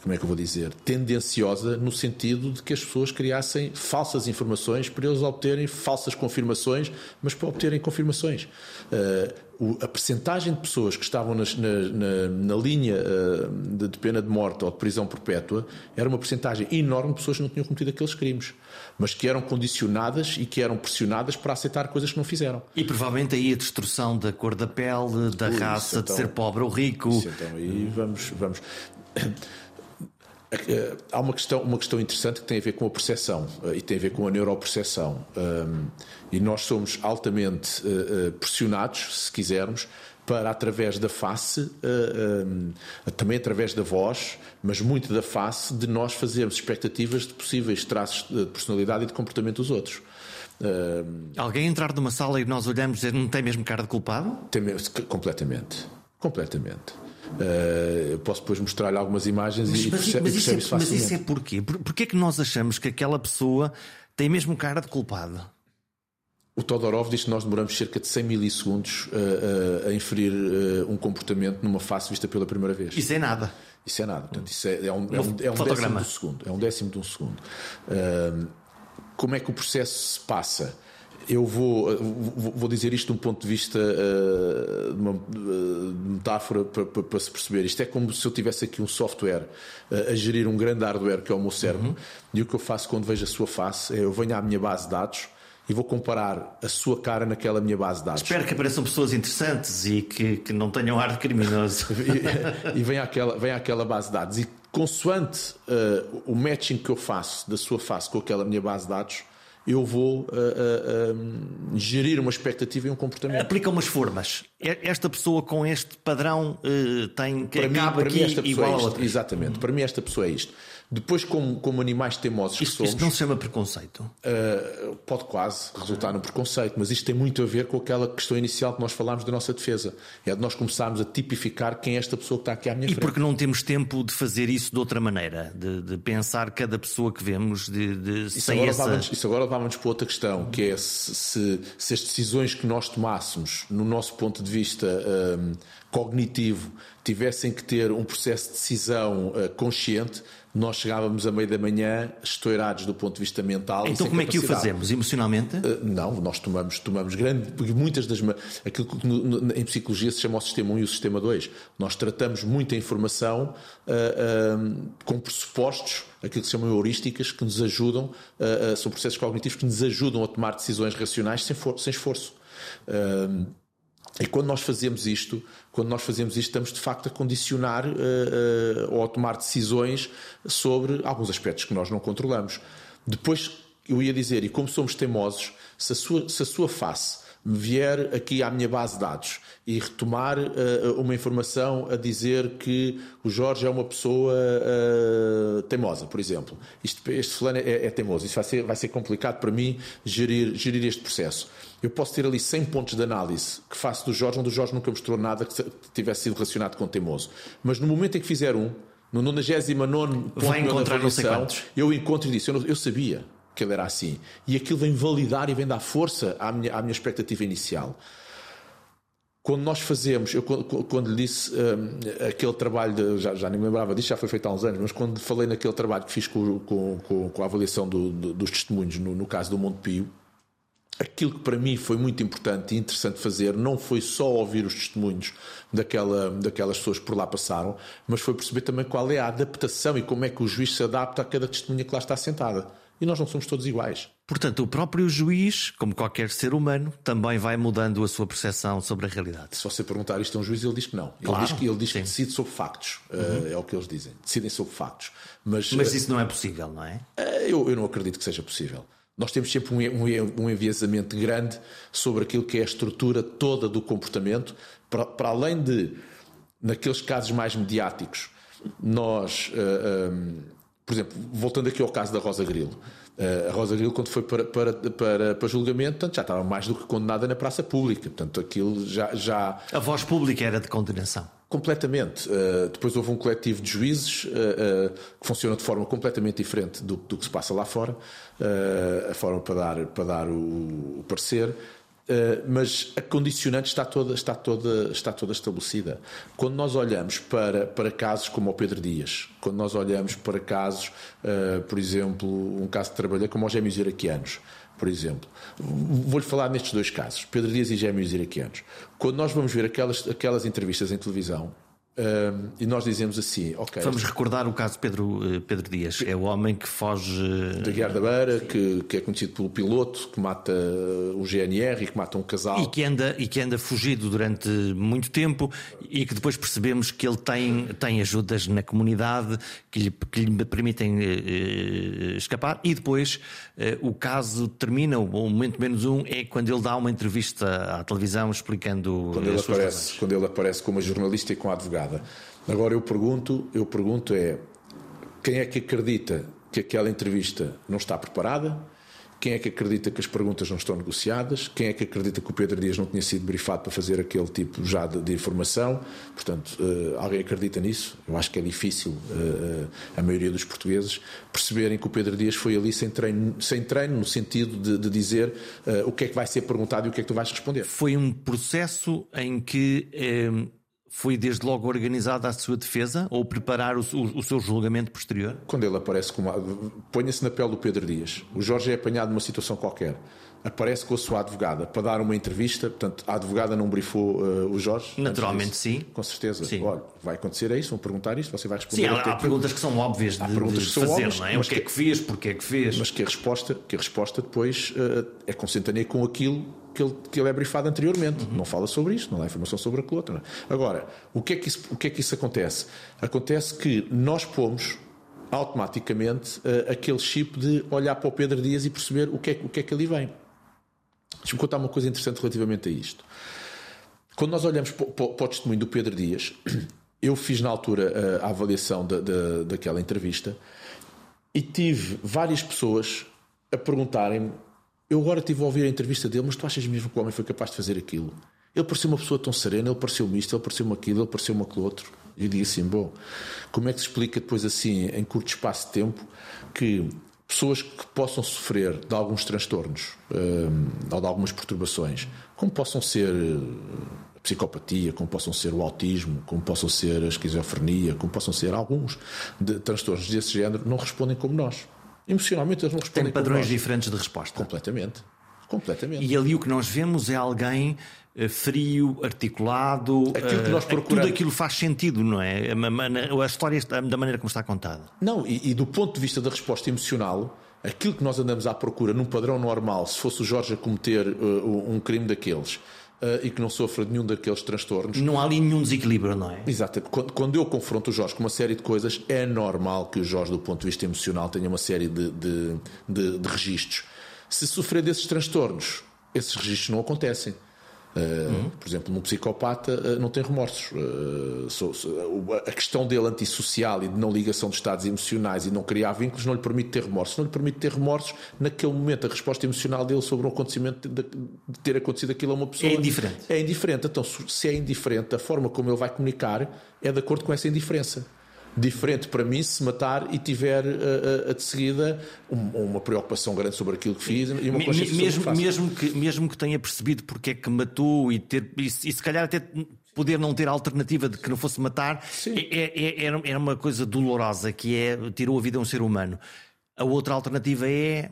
como é que eu vou dizer, tendenciosa, no sentido de que as pessoas criassem falsas informações para eles obterem falsas confirmações, mas para obterem confirmações. Uh, O, a percentagem de pessoas que estavam nas, na, na, na linha uh, de, de pena de morte ou de prisão perpétua era uma percentagem enorme de pessoas que não tinham cometido aqueles crimes, mas que eram condicionadas e que eram pressionadas para aceitar coisas que não fizeram. E provavelmente aí a destrução da cor da pele, da isso, raça, então, de ser pobre ou rico. Isso, então, aí vamos... vamos. Há uma questão, uma questão interessante que tem a ver com a percepção e tem a ver com a neuropercepção. E nós somos altamente pressionados, se quisermos, para através da face, também através da voz, mas muito da face, de nós fazermos expectativas de possíveis traços de personalidade e de comportamento dos outros. Alguém entrar numa sala e nós olhamos e dizer, não tem mesmo cara de culpado? Tem, completamente, completamente. Uh, eu posso depois mostrar-lhe algumas imagens mas, e percebe, mas, isso é, isso mas isso é porquê? Porquê é que nós achamos que aquela pessoa tem mesmo cara de culpado? O Todorov diz que nós demoramos cerca de cem milissegundos uh, uh, a inferir uh, um comportamento numa face vista pela primeira vez. Isso é nada. Isso é nada. Portanto, isso é, é um, é um, é um décimo de um segundo. É um décimo de um segundo. Uh, como é que o processo se passa? Eu vou, vou dizer isto de um ponto de vista uh, de uma uh, metáfora para, para, para se perceber. Isto é como se eu tivesse aqui um software uh, a gerir um grande hardware que é o meu cérebro, uhum. e o que eu faço quando vejo a sua face é eu venho à minha base de dados e vou comparar a sua cara naquela minha base de dados. Espero que apareçam pessoas interessantes e que, que não tenham ar de criminoso. e e vem, àquela, vem àquela base de dados e consoante uh, o matching que eu faço da sua face com aquela minha base de dados, eu vou uh, uh, um, gerir uma expectativa e um comportamento. Aplica umas formas. Esta pessoa com este padrão uh, tem que acabar aqui igual a outra. Exatamente. Para mim esta pessoa é isto. Depois, como, como animais teimosos isto, que somos... Isto não se chama preconceito? Uh, pode quase resultar num preconceito, mas isto tem muito a ver com aquela questão inicial que nós falámos da nossa defesa. É de nós começarmos a tipificar quem é esta pessoa que está aqui à minha e frente. E porque não temos tempo de fazer isso de outra maneira, de, de pensar cada pessoa que vemos de, de, isso, sem agora essa... isso agora vamos para outra questão, que é se, se, se as decisões que nós tomássemos, no nosso ponto de vista... Um, cognitivo, tivessem que ter um processo de decisão uh, consciente, nós chegávamos a meio da manhã estourados do ponto de vista mental. Então como é que o fazemos? Emocionalmente? Uh, não, nós tomamos, tomamos grande, muitas das... Aquilo que no, no, em psicologia se chama o sistema um e o sistema dois. Nós tratamos muita informação uh, uh, com pressupostos, aquilo que se chamam heurísticas, que nos ajudam, uh, uh, são processos cognitivos que nos ajudam a tomar decisões racionais sem, for, sem esforço. Uh, E quando nós fazemos isto, quando nós fazemos isto, estamos de facto a condicionar uh, uh, ou a tomar decisões sobre alguns aspectos que nós não controlamos. Depois, eu ia dizer, e como somos teimosos, se a sua, se a sua face me vier aqui à minha base de dados e retomar uh, uma informação a dizer que o Jorge é uma pessoa uh, teimosa, por exemplo, isto, este fulano é, é teimoso, isso vai ser, vai ser complicado para mim gerir, gerir este processo. Eu posso ter ali cem pontos de análise que faço do Jorge, onde o Jorge nunca mostrou nada que tivesse sido relacionado com teimoso. Mas no momento em que fizer um, no nonagésimo nono vai encontrar não sei quantos. Eu encontro e disse, eu, eu sabia que ele era assim. E aquilo vem validar e vem dar força à minha, à minha expectativa inicial. Quando nós fazemos, eu quando lhe disse hum, aquele trabalho, de, já, já nem me lembrava disso, já foi feito há uns anos, mas quando falei naquele trabalho que fiz com, com, com, com a avaliação do, do, dos testemunhos, no, no caso do Monte Pio, aquilo que para mim foi muito importante e interessante fazer não foi só ouvir os testemunhos daquela, daquelas pessoas que por lá passaram, mas foi perceber também qual é a adaptação e como é que o juiz se adapta a cada testemunha que lá está sentada. E nós não somos todos iguais. Portanto, o próprio juiz, como qualquer ser humano, também vai mudando a sua percepção sobre a realidade. Se você perguntar isto a um juiz, ele diz que não. Ele claro, diz, que, ele diz que decide sobre factos. Uhum. Uh, é o que eles dizem. Decidem sobre factos. Mas, Mas isso não é possível, não é? Uh, eu, eu não acredito que seja possível. Nós temos sempre um, um, um enviesamento grande sobre aquilo que é a estrutura toda do comportamento, para, para além de, naqueles casos mais mediáticos, nós... Uh, um, Por exemplo, voltando aqui ao caso da Rosa Grilo. A Rosa Grilo, quando foi para, para, para, para julgamento, portanto, já estava mais do que condenada na praça pública. Portanto, aquilo já, já... A voz pública era de condenação. Completamente. Uh, depois houve um coletivo de juízes uh, uh, que funciona de forma completamente diferente do, do que se passa lá fora. Uh, a forma para dar, para dar o, o parecer... Uh, mas a condicionante está toda, está, toda, está toda estabelecida. Quando nós olhamos para, para casos como o Pedro Dias, quando nós olhamos para casos, uh, por exemplo, um caso de trabalho como os Gêmeos Iraquianos, por exemplo, vou-lhe falar nestes dois casos, Pedro Dias e Gêmeos Iraquianos. Quando nós vamos ver aquelas, aquelas entrevistas em televisão, Uh, e nós dizemos assim, ok, vamos este... recordar o caso de Pedro, Pedro Dias. É o homem que foge da Guerra da Beira, que, que é conhecido pelo piloto que mata o G N R e que mata um casal e que anda, e que anda fugido durante muito tempo e que depois percebemos que ele tem, tem ajudas na comunidade que lhe, que lhe permitem uh, escapar. E depois uh, o caso termina, o momento menos um é quando ele dá uma entrevista à televisão explicando quando ele, aparece, quando ele aparece como jornalista e com advogado. Agora eu pergunto, eu pergunto é, quem é que acredita que aquela entrevista não está preparada? Quem é que acredita que as perguntas não estão negociadas? Quem é que acredita que o Pedro Dias não tinha sido brifado para fazer aquele tipo já de, de informação? Portanto, uh, alguém acredita nisso? Eu acho que é difícil uh, uh, a maioria dos portugueses perceberem que o Pedro Dias foi ali sem treino, sem treino no sentido de, de dizer uh, o que é que vai ser perguntado e o que é que tu vais responder. Foi um processo em que... Um... Foi desde logo organizada a sua defesa ou preparar o, o, o seu julgamento posterior? Quando ele aparece, como ponha-se na pele do Pedro Dias. O Jorge é apanhado numa situação qualquer. aparece com a sua advogada para dar uma entrevista. Portanto, a advogada não briefou uh, o Jorge? Naturalmente sim. Com certeza. Sim. Olha, vai acontecer isso, vão perguntar isto, você vai responder. Sim, há, há perguntas que são óbvias de, há perguntas de que fazer, são óbvias, não é? O que é que fez, porque é que fez. Mas que a resposta, que a resposta depois uh, é consentânea com aquilo que ele, que ele é briefado anteriormente. Uhum. Não fala sobre isto, não dá informação sobre aquilo outro. Não. Agora, o que, é que isso, o que é que isso acontece? Acontece que nós pomos automaticamente uh, aquele chip de olhar para o Pedro Dias e perceber o que é, o que, é que ali vem. Deixa-me contar uma coisa interessante relativamente a isto. Quando nós olhamos para o testemunho do Pedro Dias, eu fiz na altura a avaliação da, da, daquela entrevista e tive várias pessoas a perguntarem-me: eu agora estive a ouvir a entrevista dele, mas tu achas mesmo que o homem foi capaz de fazer aquilo? Ele pareceu uma pessoa tão serena, ele pareceu-me isto, ele pareceu-me aquilo, ele pareceu-me aquilo outro. E eu digo assim: bom, como é que se explica depois assim, em curto espaço de tempo, que pessoas que possam sofrer de alguns transtornos um, ou de algumas perturbações, como possam ser a psicopatia, como possam ser o autismo, como possam ser a esquizofrenia, como possam ser alguns de transtornos desse género, não respondem como nós. Emocionalmente eles não respondem como nós. Tem padrões diferentes de resposta. Completamente. Completamente. E ali o que nós vemos é alguém frio, articulado, aquilo que nós procuramos. Tudo aquilo faz sentido, não é? A história da maneira como está contada. Não, e, e do ponto de vista da resposta emocional, aquilo que nós andamos à procura num padrão normal, se fosse o Jorge a cometer uh, um crime daqueles uh, e que não sofra de nenhum daqueles transtornos... Não há ali nenhum desequilíbrio, não é? Exato. Quando, quando eu confronto o Jorge com uma série de coisas, é normal que o Jorge, do ponto de vista emocional, tenha uma série de, de, de, de registros. Se sofrer desses transtornos, esses registros não acontecem. Uh, uhum. Por exemplo, num psicopata uh, não tem remorsos. Uh, so, so, uh, a questão dele antissocial e de não ligação de estados emocionais e não criar vínculos não lhe permite ter remorsos. Não lhe permite ter remorsos naquele momento. A resposta emocional dele sobre o acontecimento de, de ter acontecido aquilo a uma pessoa é indiferente. É indiferente. Então, se é indiferente, a forma como ele vai comunicar é de acordo com essa indiferença. Diferente para mim se matar e tiver uh, uh, de seguida um, uma preocupação grande sobre aquilo que fiz e uma consciência mesmo, sobre o que mesmo que mesmo que tenha percebido porque é que matou e, ter, e, e se calhar até poder não ter a alternativa de que não fosse matar é, é, é, é uma coisa dolorosa que é, tirou a vida a um ser humano. A outra alternativa é,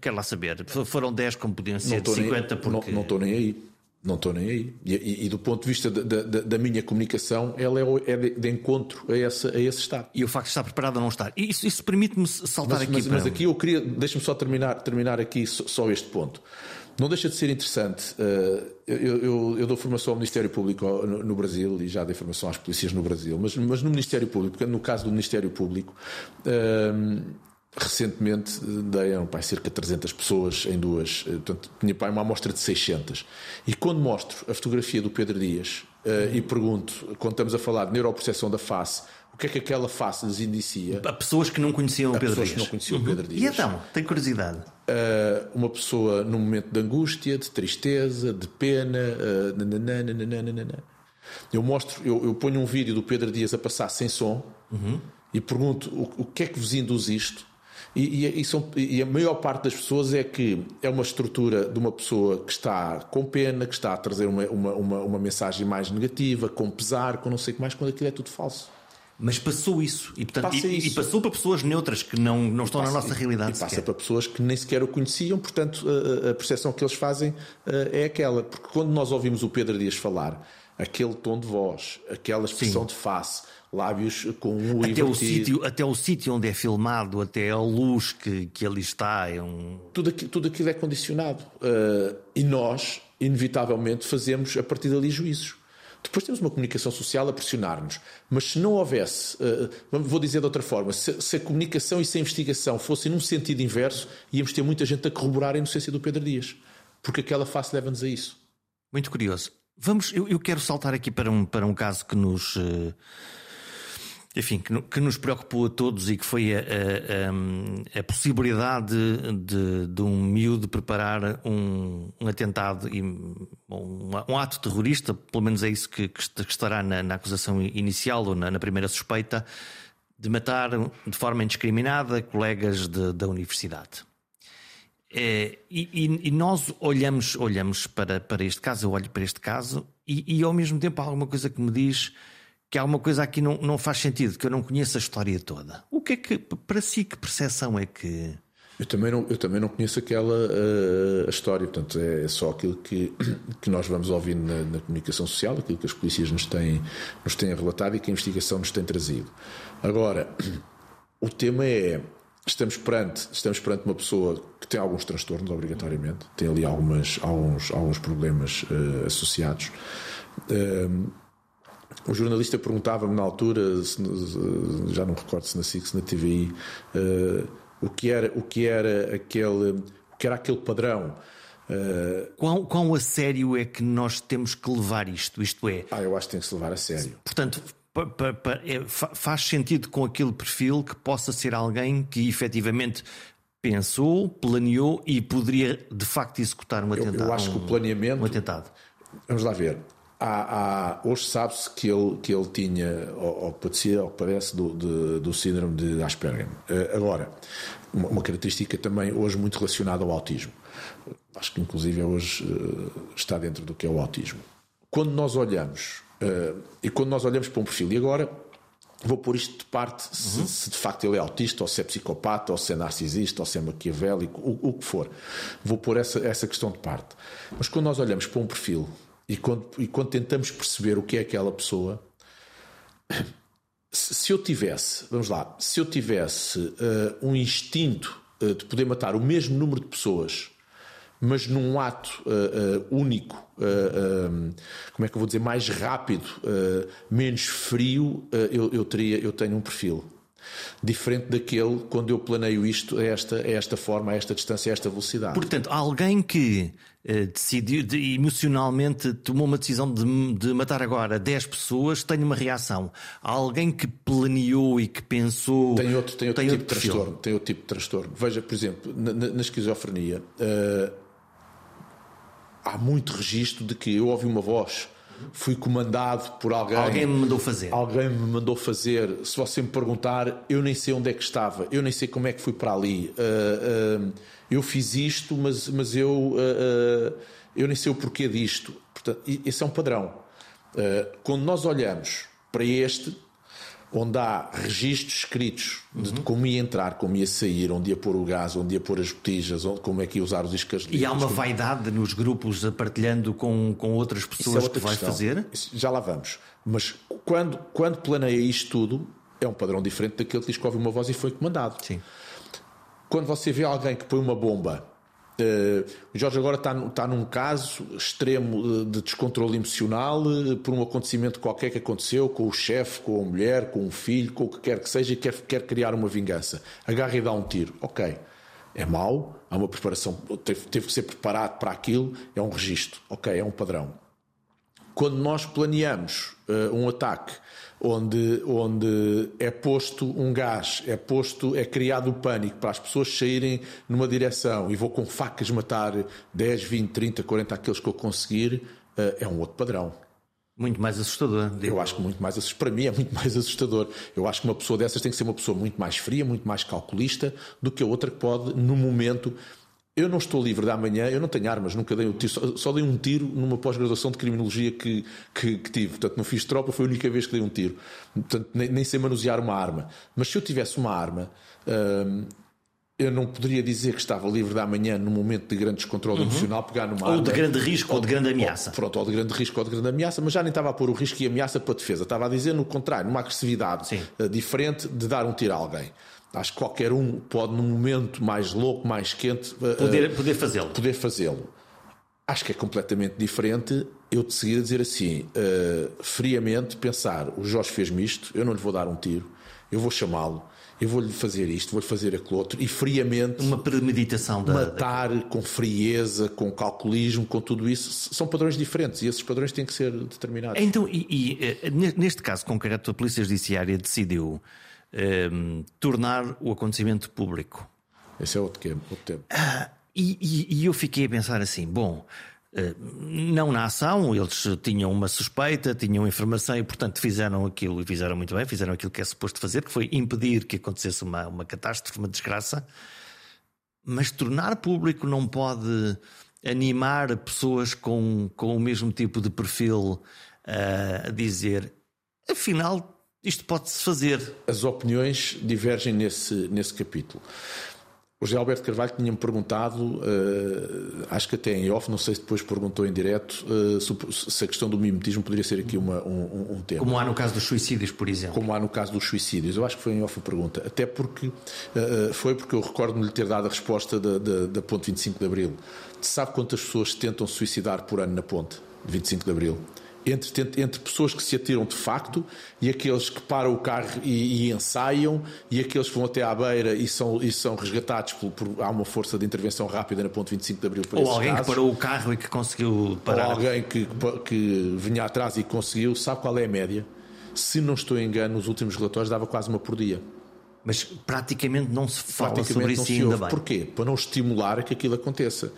quero lá saber, foram dez como podiam ser cinquenta nem, porque... Não estou nem aí. Não estou nem aí. E, e, e do ponto de vista da, da, da minha comunicação, ela é, é de, de encontro a, essa, a esse estado. E o facto de estar preparado a não estar. Isso, isso permite-me saltar mas, aqui. Mas, para... mas aqui eu queria... Deixa-me só terminar, terminar aqui só, só este ponto. Não deixa de ser interessante. Eu, eu, eu dou formação ao Ministério Público no, no Brasil e já dei formação às polícias no Brasil. Mas, mas no Ministério Público, no caso do Ministério Público... Hum, recentemente dei a um pai cerca de trezentas pessoas em duas, portanto, tinha pai uma amostra de seiscentas. E quando mostro a fotografia do Pedro Dias uh, e pergunto, quando estamos a falar de neuroperceção da face, o que é que aquela face lhes indicia? A pessoas que não conheciam o Pedro Dias. Que não conheciam uhum. o Pedro Dias. E então, tenho curiosidade. Uh, uma pessoa num momento de angústia, de tristeza, de pena, uh, nananana, nananana. Eu mostro, eu, eu ponho um vídeo do Pedro Dias a passar sem som uhum. e pergunto o, o que é que vos induz isto? E, e, e, são, e a maior parte das pessoas é que é uma estrutura de uma pessoa que está com pena, que está a trazer uma, uma, uma, uma mensagem mais negativa, com pesar, com não sei o que mais, quando aquilo é tudo falso. Mas passou isso. E, portanto, passa e, isso. e passou para pessoas neutras que não, não estão passa, na nossa realidade. E passa sequer. Para pessoas que nem sequer o conheciam, portanto a, a percepção que eles fazem é aquela. Porque quando nós ouvimos o Pedro Dias falar, aquele tom de voz, aquela expressão Sim. de face... Lábios com um até o sítio, até o sítio onde é filmado, até a luz que, que ali está. É um... tudo, aquilo, tudo aquilo é condicionado. Uh, e nós, inevitavelmente, fazemos a partir dali juízos. Depois temos uma comunicação social a pressionar-nos. Mas se não houvesse, uh, vou dizer de outra forma, se, se a comunicação e se a investigação fossem num sentido inverso, íamos ter muita gente a corroborar a inocência do Pedro Dias. Porque aquela face leva-nos a isso. Muito curioso. Vamos, eu, eu quero saltar aqui para um, para um caso que nos... Uh... Enfim, que nos preocupou a todos e que foi a, a, a possibilidade de, de um miúdo preparar um, um atentado, e, um, um ato terrorista, pelo menos é isso que, que estará na, na acusação inicial ou na, na primeira suspeita, de matar de forma indiscriminada colegas de, da universidade. É, e, e nós olhamos, olhamos para, para este caso, eu olho para este caso e, e ao mesmo tempo há alguma coisa que me diz... que há uma coisa aqui que não, não faz sentido, que eu não conheço a história toda. O que é que, para si, que percepção é que... Eu também não, eu também não conheço aquela uh, a história, portanto é, é só aquilo que, que nós vamos ouvir na, na comunicação social, aquilo que as polícias nos têm, nos têm relatado e que a investigação nos tem trazido. Agora, o tema é, estamos perante, estamos perante uma pessoa que tem alguns transtornos, obrigatoriamente, tem ali algumas, alguns, alguns problemas uh, associados. Uh, O jornalista perguntava-me na altura, se, já não me recordo se na S I C, se na T V I, uh, o que era, o que era aquele, o que era aquele padrão. Uh... Quão, quão a sério é que nós temos que levar isto? Isto é... Ah, eu acho que tem que se levar a sério. Portanto, pa, pa, pa, é, faz sentido com aquele perfil que possa ser alguém que efetivamente pensou, planeou e poderia de facto executar um atentado. Eu, eu acho um, que o planeamento... Um atentado. Vamos lá ver. Há, há, hoje sabe-se que ele, que ele tinha, ou, ou padecia, ou parece, do, de, do síndrome de Asperger. Agora, uma, uma característica também hoje muito relacionada ao autismo. Acho que inclusive hoje está dentro do que é o autismo. Quando nós olhamos, e quando nós olhamos para um perfil, e agora vou pôr isto de parte, se, uhum. se de facto ele é autista, ou se é psicopata, ou se é narcisista, ou se é maquiavélico, o, o que for. Vou pôr essa, essa questão de parte. Mas quando nós olhamos para um perfil... E quando, e quando tentamos perceber o que é aquela pessoa, se, se eu tivesse, vamos lá, se eu tivesse uh, um instinto uh, de poder matar o mesmo número de pessoas, mas num ato uh, uh, único, uh, um, como é que eu vou dizer, mais rápido, uh, menos frio, uh, eu, eu, teria, eu tenho um perfil diferente daquele quando eu planeio isto a esta, a esta forma, a esta distância, a esta velocidade. Portanto, alguém que eh, decidiu, de, emocionalmente tomou uma decisão de, de matar agora dez pessoas, tem uma reação. Alguém que planeou e que pensou... Tem outro, tem outro, tem tipo, outro, de transtorno, tem outro tipo de transtorno. Veja, por exemplo, na, na esquizofrenia uh, há muito registro de que eu ouvi uma voz... Fui comandado por alguém. Alguém me mandou fazer. Alguém me mandou fazer. Se você me perguntar, eu nem sei onde é que estava, eu nem sei como é que fui para ali. Uh, uh, eu fiz isto, mas, mas eu, uh, uh, eu nem sei o porquê disto. Portanto, esse é um padrão. Uh, quando nós olhamos para este, onde há registros escritos de uhum. como ia entrar, como ia sair, onde ia pôr o gás, onde ia pôr as botijas, onde, como é que ia usar os iscas. E há uma como... vaidade nos grupos a partilhando com, com outras pessoas é que vai questão. Fazer? Isso, já lá vamos. Mas quando, quando planeia isto tudo, é um padrão diferente daquele que diz que ouve uma voz e foi comandado. Sim. Quando você vê alguém que põe uma bomba, Uh, o Jorge agora está, está num caso extremo de descontrole emocional uh, por um acontecimento qualquer que aconteceu com o chefe, com a mulher, com o filho, com o que quer que seja, e quer, quer criar uma vingança. Agarra e dá um tiro. Ok, é mau, há uma preparação, teve, teve que ser preparado para aquilo, é um registro. Ok, é um padrão. Quando nós planeamos uh, um ataque onde, onde é posto um gás, é posto, é criado o pânico para as pessoas saírem numa direção e vou com facas matar dez, vinte, trinta, quarenta aqueles que eu conseguir, uh, é um outro padrão. Muito mais assustador. Digo. Eu acho que muito mais assustador. Para mim é muito mais assustador. Eu acho que uma pessoa dessas tem que ser uma pessoa muito mais fria, muito mais calculista do que a outra que pode, no momento... Eu não estou livre da manhã, eu não tenho armas, nunca dei um tiro, só, só dei um tiro numa pós-graduação de criminologia que, que, que tive. Portanto, não fiz tropa, foi a única vez que dei um tiro. Portanto, nem, nem sei manusear uma arma. Mas se eu tivesse uma arma, hum, eu não poderia dizer que estava livre da manhã num momento de grande descontrole uhum. emocional, pegar numa ou arma... Ou de grande risco, ou, ou de grande ameaça. Ou, pronto, ou de grande risco, ou de grande ameaça, mas já nem estava a pôr o risco e ameaça para a defesa. Estava a dizer, no contrário, numa agressividade Sim. diferente de dar um tiro a alguém. Acho que qualquer um pode, num momento mais louco, mais quente, poder, uh, poder fazê-lo. Poder fazê-lo. Acho que é completamente diferente eu de seguida dizer assim, uh, friamente, pensar: o Jorge fez-me isto, eu não lhe vou dar um tiro, eu vou chamá-lo, eu vou-lhe fazer isto, vou-lhe fazer aquilo outro, e friamente. Uma premeditação da. Matar da... com frieza, com calculismo, com tudo isso. São padrões diferentes e esses padrões têm que ser determinados. Então, e, e neste caso concreto, a Polícia Judiciária decidiu. Um, tornar o acontecimento público. Esse é outro tempo, outro tempo. Ah, e, e, e eu fiquei a pensar assim: bom, uh, não na ação, eles tinham uma suspeita, tinham informação e portanto fizeram aquilo, e fizeram muito bem, fizeram aquilo que é suposto fazer, que foi impedir que acontecesse uma, uma catástrofe, uma desgraça. Mas tornar público não pode animar pessoas com, com o mesmo tipo de perfil uh, a dizer, afinal, isto pode-se fazer. As opiniões divergem nesse, nesse capítulo. O José Alberto Carvalho tinha-me perguntado, uh, acho que até em off, não sei se depois perguntou em direto, uh, se, se a questão do mimetismo poderia ser aqui uma, um, um tema. Como há no caso dos suicídios, por exemplo. Como há no caso dos suicídios. Eu acho que foi em off a pergunta. Até porque, uh, foi porque eu recordo-me de lhe ter dado a resposta da, da, da Ponte vinte e cinco de Abril. Sabe quantas pessoas tentam suicidar por ano na Ponte vinte e cinco de Abril? Entre, entre pessoas que se atiram de facto e aqueles que param o carro e, e ensaiam, e aqueles que vão até à beira e são, e são resgatados por, por, há uma força de intervenção rápida na Ponte vinte e cinco de Abril para esses casos. Ou alguém que parou o carro e que conseguiu parar. Ou alguém que, que vinha atrás e conseguiu. Sabe qual é a média? Se não estou em engano, nos últimos relatórios dava quase uma por dia. Mas praticamente não se fala sobre isso ainda bem. Porquê? Para não estimular a que aquilo aconteça.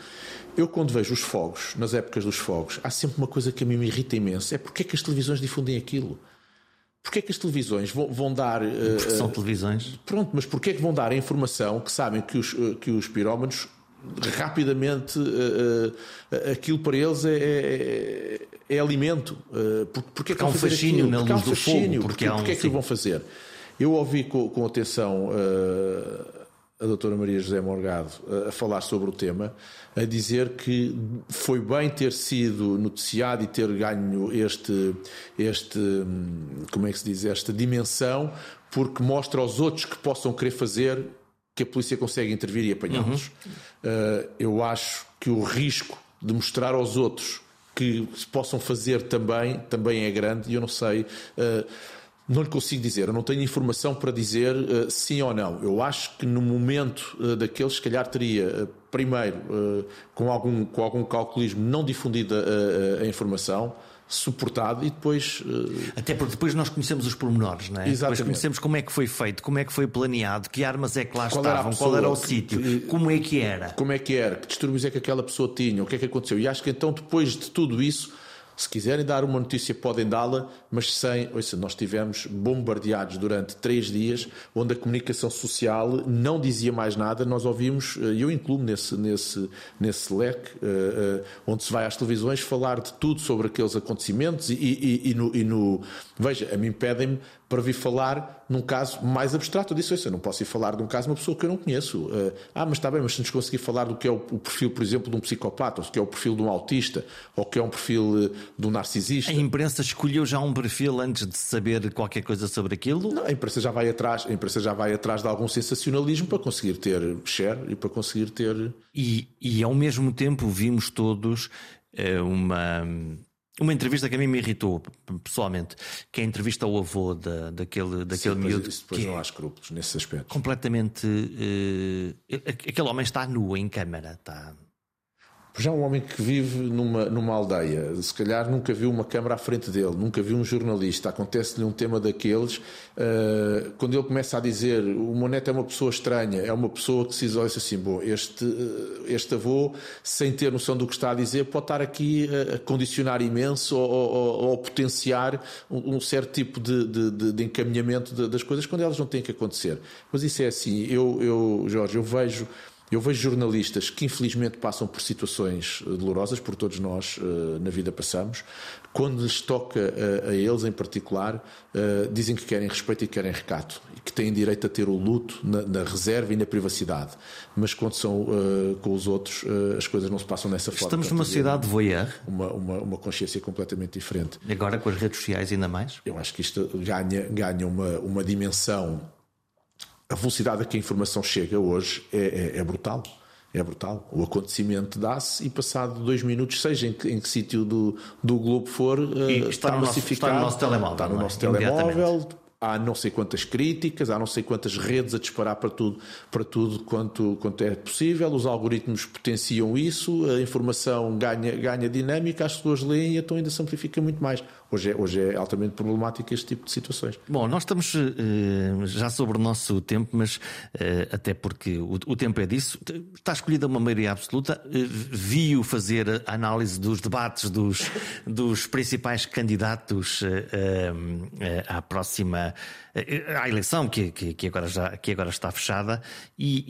Eu, quando vejo os fogos, nas épocas dos fogos, há sempre uma coisa que a mim me irrita imenso. É porque é que as televisões difundem aquilo? Porquê é que as televisões vão, vão dar... Porque uh, são uh, televisões. Pronto, mas porquê é que vão dar a informação que sabem que os, uh, que os pirómanos, rapidamente, uh, uh, aquilo para eles é, é, é alimento. Uh, por, porque é que há um fascínio na luz do fogo. Porque é que o vão fazer? Eu ouvi com, com atenção uh, a doutora Maria José Morgado uh, a falar sobre o tema, a dizer que foi bem ter sido noticiado e ter ganho este, este, como é que se diz, esta dimensão, porque mostra aos outros que possam querer fazer que a polícia consegue intervir e apanhá-los. Uhum. Uh, eu acho que o risco de mostrar aos outros que se possam fazer também, também é grande, e eu não sei... Uh, Não lhe consigo dizer, eu não tenho informação para dizer uh, sim ou não. Eu acho que no momento uh, daqueles, se calhar teria, uh, primeiro, uh, com, algum, com algum calculismo, não difundida uh, uh, a informação, suportado, e depois... Uh... Até porque depois nós conhecemos os pormenores, não é? Exatamente. Depois conhecemos como é que foi feito, como é que foi planeado, que armas é que lá qual estavam, era qual era o que, sítio, que, como é que era. Como é que era, que distúrbios é que aquela pessoa tinha, o que é que aconteceu. E acho que então, depois de tudo isso... Se quiserem dar uma notícia, podem dá-la, mas sem... Ouça, nós estivemos bombardeados durante três dias, onde a comunicação social não dizia mais nada. Nós ouvimos, e eu incluo-me nesse, nesse, nesse leque, uh, uh, onde se vai às televisões falar de tudo sobre aqueles acontecimentos e, e, e, no, e no... Veja, a mim pedem-me para vir falar num caso mais abstrato. Eu disse, ouça, eu não posso ir falar de um caso de uma pessoa que eu não conheço. Uh, ah, mas está bem, mas se nos conseguir falar do que é o, o perfil, por exemplo, de um psicopata, ou do que é o perfil de um autista, ou que é um perfil... Uh, do narcisista. A imprensa escolheu já um perfil antes de saber qualquer coisa sobre aquilo? Não, a imprensa já vai atrás, a imprensa já vai atrás de algum sensacionalismo para conseguir ter share e para conseguir ter... E, e ao mesmo tempo vimos todos uma, uma entrevista que a mim me irritou pessoalmente, que é a entrevista ao avô da, daquele, daquele sim, miúdo. Isso depois que não há escrúpulos nesse aspecto. Completamente... Uh, aquele homem está nu em câmara, está... Já um homem que vive numa, numa aldeia, se calhar nunca viu uma câmara à frente dele, nunca viu um jornalista, acontece-lhe um tema daqueles, uh, quando ele começa a dizer o meu neto é uma pessoa estranha, é uma pessoa que se isola assim, bom, este, este avô, sem ter noção do que está a dizer, pode estar aqui a condicionar imenso ou, ou, ou potenciar um, um certo tipo de, de, de, de encaminhamento de, das coisas, quando elas não têm que acontecer. Mas isso é assim, eu, eu Jorge, eu vejo... Eu vejo jornalistas que infelizmente passam por situações dolorosas, porque todos nós uh, na vida passamos. Quando lhes toca uh, a eles em particular, uh, dizem que querem respeito e querem recato, e que têm direito a ter o luto na, na reserva e na privacidade. Mas quando são uh, com os outros, uh, as coisas não se passam dessa forma. Estamos numa sociedade de voyeur. Uma, uma, uma consciência completamente diferente. E agora com as redes sociais ainda mais? Eu acho que isto ganha, ganha uma, uma dimensão... A velocidade a que a informação chega hoje é, é, é brutal. É brutal. O acontecimento dá-se e passado dois minutos, seja em que, em que sítio do, do globo for, e está, está, no nosso, está no nosso telemóvel. Está no nosso telemóvel. Há não sei quantas críticas, há não sei quantas redes a disparar para tudo, para tudo quanto, quanto é possível. Os algoritmos potenciam isso, a informação ganha, ganha dinâmica, as pessoas leem e então ainda se amplifica muito mais. Hoje é, hoje é altamente problemático este tipo de situações. Bom, nós estamos uh, já sobre o nosso tempo, mas uh, até porque o, o tempo é disso. Está escolhida uma maioria absoluta. Uh, vi-o fazer a análise dos debates dos, dos principais candidatos uh, uh, à próxima à eleição que, que, agora já, que agora está fechada, e,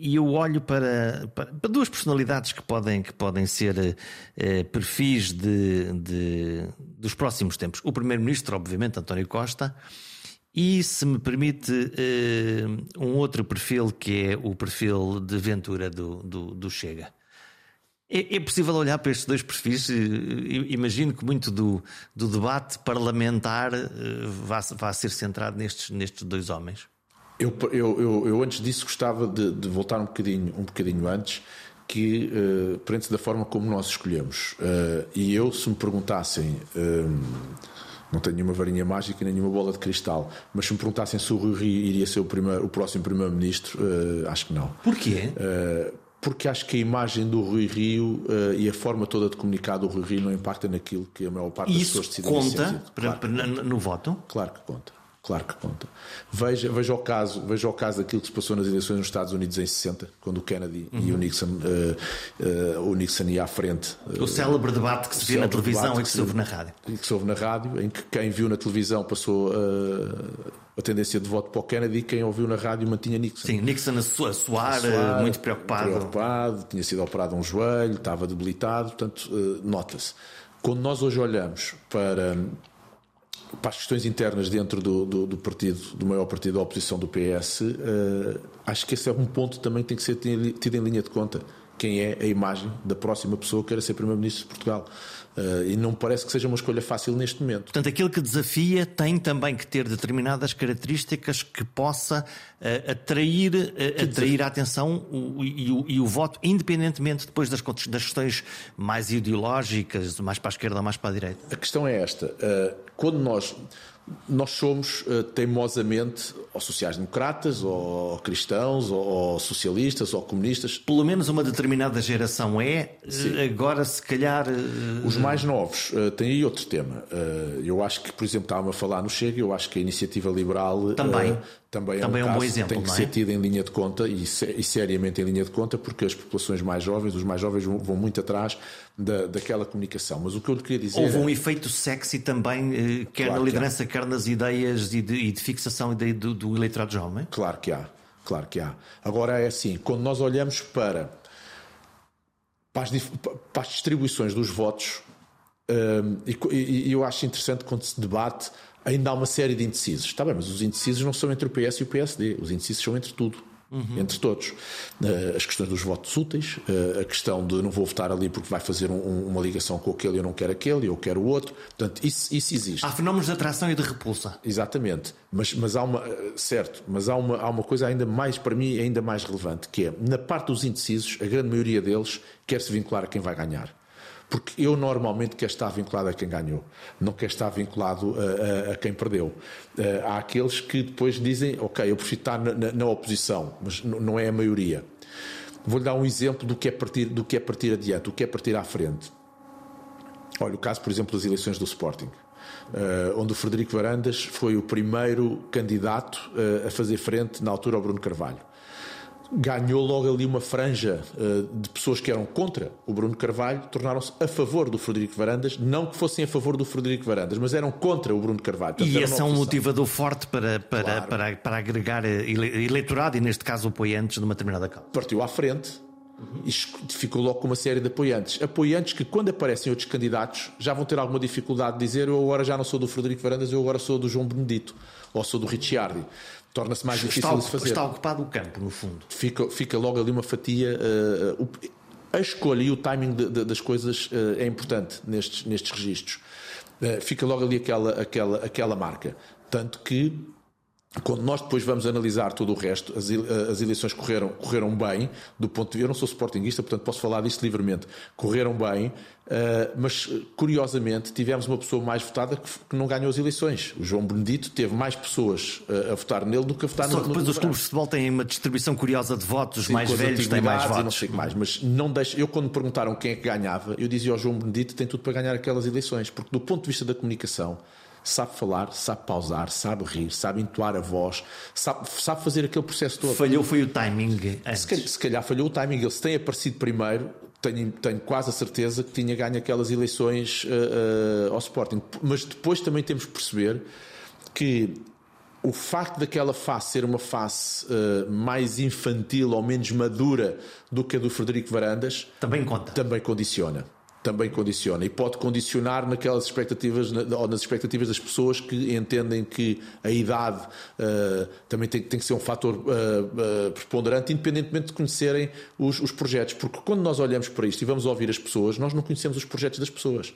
e, e eu olho para, para, para duas personalidades que podem, que podem ser eh, perfis de, de, dos próximos tempos. O primeiro-ministro, obviamente, António Costa, E se me permite uh, um outro perfil, que é o perfil de Ventura do, do, do Chega. É, é possível olhar para estes dois perfis? Imagino que muito do, do debate parlamentar uh, vá, vá ser centrado nestes, nestes dois homens. Eu, eu, eu, eu antes disso gostava de, de voltar um bocadinho, um bocadinho antes, que uh, prende-se da forma como nós escolhemos. Uh, e eu, se me perguntassem... Um, não tenho nenhuma varinha mágica, nenhuma bola de cristal, mas se me perguntassem se o Rui Rio iria ser o, primeiro, o próximo primeiro-ministro, uh, acho que não. Porquê? Uh, porque acho que a imagem do Rui Rio uh, e a forma toda de comunicar do Rui Rio não impacta naquilo que a maior parte das pessoas decidem. Isso conta claro para, para, no voto? Claro que conta. Claro que conta. Veja, veja, o caso, veja o caso daquilo que se passou nas eleições nos Estados Unidos em sessenta, quando o Kennedy uhum. e o Nixon, uh, uh, o Nixon ia à frente. Uh, o célebre debate que se viu na televisão e que se ouve na rádio. E que se ouve na rádio, em que quem viu na televisão passou uh, a tendência de voto para o Kennedy e quem ouviu na rádio mantinha Nixon. Sim, Nixon a suar, a suar muito preocupado. preocupado. Tinha sido operado a um joelho, estava debilitado, portanto, uh, nota-se. Quando nós hoje olhamos para... para as questões internas dentro do, do, do partido, do maior partido da oposição do P S, uh, acho que esse é um ponto também que tem que ser tido em linha de conta. Quem é a imagem da próxima pessoa que queira ser primeiro-ministro de Portugal? Uh, e não parece que seja uma escolha fácil neste momento. Portanto, aquele que desafia tem também que ter determinadas características que possa uh, atrair, uh, que atrair a atenção o, e, o, e o voto, independentemente depois das, das questões mais ideológicas, mais para a esquerda ou mais para a direita. A questão é esta. Uh, quando nós... Nós somos uh, teimosamente ou sociais-democratas, ou cristãos, ou, ou socialistas, ou comunistas. Pelo menos uma determinada geração é. Sim. Agora se calhar... Uh... Os mais novos uh, têm aí outro tema. Uh, eu acho que, por exemplo, estava-me a falar no Chega, eu acho que a iniciativa liberal... Também. Uh, também é também um, é um caso bom exemplo, que tem que não é? ser tido em linha de conta e, e seriamente em linha de conta, porque as populações mais jovens, os mais jovens vão, vão muito atrás da, daquela comunicação. Mas o que eu lhe queria dizer... Houve um é... efeito sexy também, eh, quer claro na liderança, que quer nas ideias e de, e de fixação de, do, do eleitorado jovem? Claro que há, claro que há. Agora é assim, quando nós olhamos para, para, as, para as distribuições dos votos, um, e, e eu acho interessante quando se debate... Ainda há uma série de indecisos. Está bem, mas os indecisos não são entre o P S e o P S D. Os indecisos são entre tudo, uhum. entre todos. Uh, as questões dos votos úteis, uh, a questão de não vou votar ali porque vai fazer um, uma ligação com aquele, eu não quero aquele, eu quero o outro. Portanto, isso, isso existe. Há fenómenos de atração e de repulsa. Exatamente. Mas, mas há uma... Certo, mas há uma, há uma coisa ainda mais, para mim, ainda mais relevante, que é, na parte dos indecisos, a grande maioria deles quer-se vincular a quem vai ganhar. Porque eu normalmente quero estar vinculado a quem ganhou, não quero estar vinculado a, a, a quem perdeu. Há aqueles que depois dizem, ok, eu prefiro estar na, na, na oposição, mas não é a maioria. Vou-lhe dar um exemplo do que é partir, do que é partir adiante, do que é partir à frente. Olha, o caso, por exemplo, das eleições do Sporting, onde o Frederico Varandas foi o primeiro candidato a fazer frente, na altura, ao Bruno Carvalho. Ganhou logo ali uma franja uh, de pessoas que eram contra o Bruno Carvalho, tornaram-se a favor do Frederico Varandas, não que fossem a favor do Frederico Varandas, mas eram contra o Bruno Carvalho. Portanto, e esse é um motivador forte para, para, claro. para, para agregar ele, eleitorado e, neste caso, apoiantes de uma determinada causa. Partiu à frente uhum. e ficou logo com uma série de apoiantes. Apoiantes que, quando aparecem outros candidatos, já vão ter alguma dificuldade de dizer eu agora já não sou do Frederico Varandas, eu agora sou do João Benedito, ou sou do Ricciardi. Torna-se mais difícil está, de se fazer. Está ocupado o campo, no fundo. Fica, fica logo ali uma fatia... Uh, uh, a escolha e o timing de, de, das coisas uh, é importante nestes, nestes registros. Uh, fica logo ali aquela, aquela, aquela marca. Tanto que, quando nós depois vamos analisar todo o resto, as, as eleições correram, correram bem, do ponto de vista... Eu não sou sportinguista, portanto posso falar disso livremente. Correram bem, uh, mas, curiosamente, tivemos uma pessoa mais votada que, que não ganhou as eleições. O João Benedito teve mais pessoas uh, a votar nele do que a votar Só no... Só depois no... os clubes de futebol têm uma distribuição curiosa de votos, os mais velhos têm mais votos. Não sei que mais, mas não deixo... Eu, quando me perguntaram quem é que ganhava, eu dizia ao João Benedito tem tudo para ganhar aquelas eleições, porque do ponto de vista da comunicação... Sabe falar, sabe pausar, sabe rir, sabe entoar a voz, sabe, sabe fazer aquele processo todo. Falhou foi o timing antes. Se calhar, se calhar falhou o timing. Ele se tem aparecido primeiro, tenho, tenho quase a certeza que tinha ganho aquelas eleições uh, uh, ao Sporting. Mas depois também temos que perceber que o facto daquela face ser uma face uh, mais infantil ou menos madura do que a do Frederico Varandas... Também conta. Também condiciona. também condiciona, e pode condicionar naquelas expectativas, ou nas expectativas das pessoas que entendem que a idade uh, também tem, tem que ser um fator uh, uh, preponderante, independentemente de conhecerem os, os projetos, porque quando nós olhamos para isto e vamos ouvir as pessoas, nós não conhecemos os projetos das pessoas.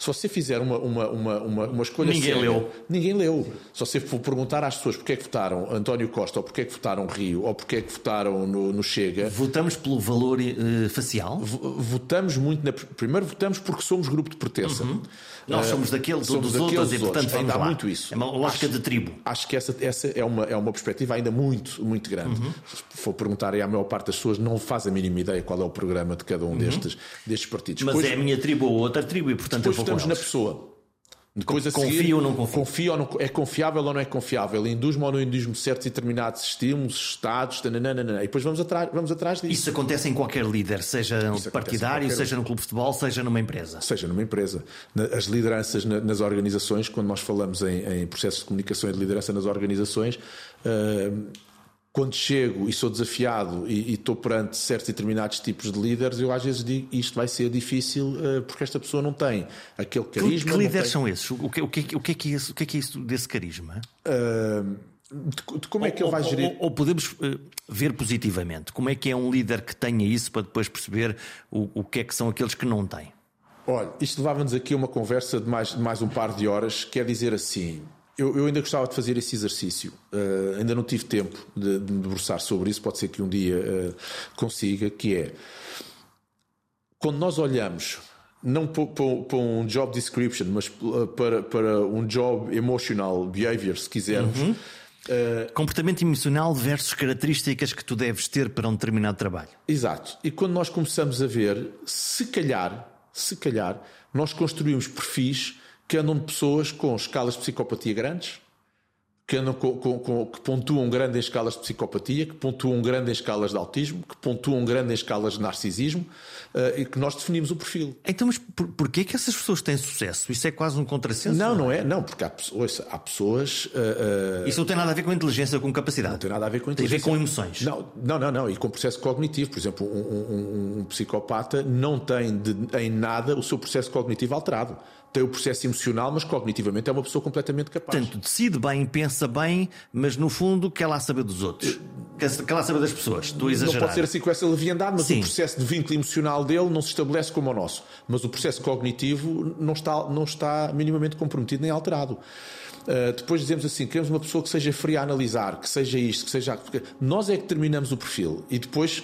Se você fizer uma, uma, uma, uma, uma escolha ninguém séria... Leu. Ninguém leu. Sim. Se você for perguntar às pessoas porque é que votaram António Costa, ou porque é que votaram Rio, ou porque é que votaram no, no Chega... Votamos pelo valor uh, facial? Votamos muito... Na, primeiro votamos porque somos grupo de pertença. Uhum. Nós uh, somos daquele, somos dos outros, e portanto vamos lá. Muito isso. É uma lógica acho, de tribo. Acho que essa, essa é, uma, é uma perspectiva ainda muito, muito grande. Uhum. Se for perguntar à maior parte das pessoas, não faz a mínima ideia qual é o programa de cada um uhum. destes, destes partidos. Mas pois, é a minha tribo ou outra tribo, e portanto eu vou... Estamos na pessoa. Depois a seguir, confio ou não confio? Confio ou não, é confiável ou não é confiável? Induz-me ou não induz-me certos e determinados estímulos, estados, nananana. E depois vamos atrás, vamos atrás disso. Isso acontece em qualquer líder, seja um partidário, seja no clube de futebol, seja numa empresa. Seja numa empresa. As lideranças nas organizações, quando nós falamos em, em processos de comunicação e de liderança nas organizações, uh, quando chego e sou desafiado e, e estou perante certos e determinados tipos de líderes, eu às vezes digo, isto vai ser difícil uh, porque esta pessoa não tem aquele carisma. Que líderes tem... são esses? O que, o, que, o, que é que é isso, o que é que é isso desse carisma? Uh, de, de como ou, é que ele vai ou, gerir? Ou, ou podemos uh, ver positivamente, como é que é um líder que tenha isso para depois perceber o, o que é que são aqueles que não têm? Olha, isto levava-nos aqui a uma conversa de mais, de mais um par de horas, quer dizer assim... Eu, eu ainda gostava de fazer esse exercício, uh, ainda não tive tempo de, de me debruçar sobre isso, pode ser que um dia uh, consiga, que é, quando nós olhamos, não para um job description, mas para, para um job emotional behavior, se quisermos... Uhum. Uh, Comportamento emocional versus características que tu deves ter para um determinado trabalho. Exato, e quando nós começamos a ver, se calhar, se calhar, nós construímos perfis... que andam de pessoas com escalas de psicopatia grandes, que, andam com, com, com, que pontuam grande em escalas de psicopatia, que pontuam grande em escalas de autismo, que pontuam grande em escalas de narcisismo, uh, e que nós definimos o perfil. Então, mas por, porquê é que essas pessoas têm sucesso? Isso é quase um contrassenso? Não, não é? Não, porque há, ouça, há pessoas... Uh, uh... Isso não tem nada a ver com inteligência, com capacidade? Não tem nada a ver com inteligência. Tem a ver com emoções? Não, não, não, não. E com processo cognitivo. Por exemplo, um, um, um psicopata não tem de, em nada o seu processo cognitivo alterado. Tem o processo emocional, mas cognitivamente é uma pessoa completamente capaz. Portanto, decide bem, pensa bem, mas no fundo quer lá saber dos outros, quer lá saber das pessoas. Estou a exagerar. Não pode ser assim com essa leviandade, mas sim, o processo de vínculo emocional dele não se estabelece como o nosso. Mas o processo cognitivo não está, não está minimamente comprometido nem alterado. Uh, depois dizemos assim, queremos uma pessoa que seja fria a analisar, que seja isto, que seja... Nós é que determinamos o perfil e depois...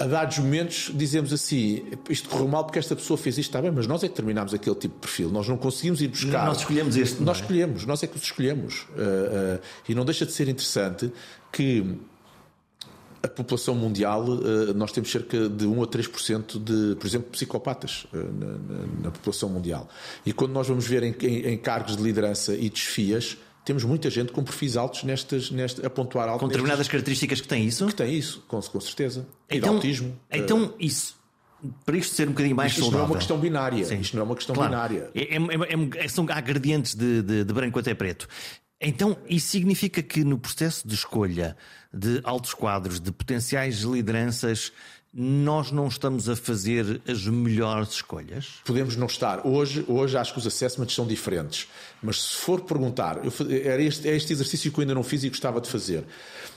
A dados momentos dizemos assim, isto correu mal porque esta pessoa fez isto, está bem, mas nós é que terminámos aquele tipo de perfil, nós não conseguimos ir buscar. Nós escolhemos este. Nós escolhemos, nós é que os escolhemos. Uh, uh, e não deixa de ser interessante que a população mundial, uh, nós temos cerca de um a três por cento de, por exemplo, psicopatas uh, na, na, na população mundial. E quando nós vamos ver em, em, em cargos de liderança e desfias, temos muita gente com perfis altos nestas, nestas, a pontuar alto. Com determinadas nestas, características que têm isso? Que têm isso, com, com certeza. E então, de autismo. Então, uh... isso, para isto ser um bocadinho mais isto saudável. Isto não é uma questão binária. Sim. Isto não é uma questão claro. binária. É, é, é, são, há gradientes de, de, de branco até preto. Então, isso significa que no processo de escolha de altos quadros, de potenciais lideranças, nós não estamos a fazer as melhores escolhas? Podemos não estar. Hoje, hoje acho que os assessments são diferentes. Mas se for perguntar, eu, era este, é este exercício que eu ainda não fiz e gostava de fazer.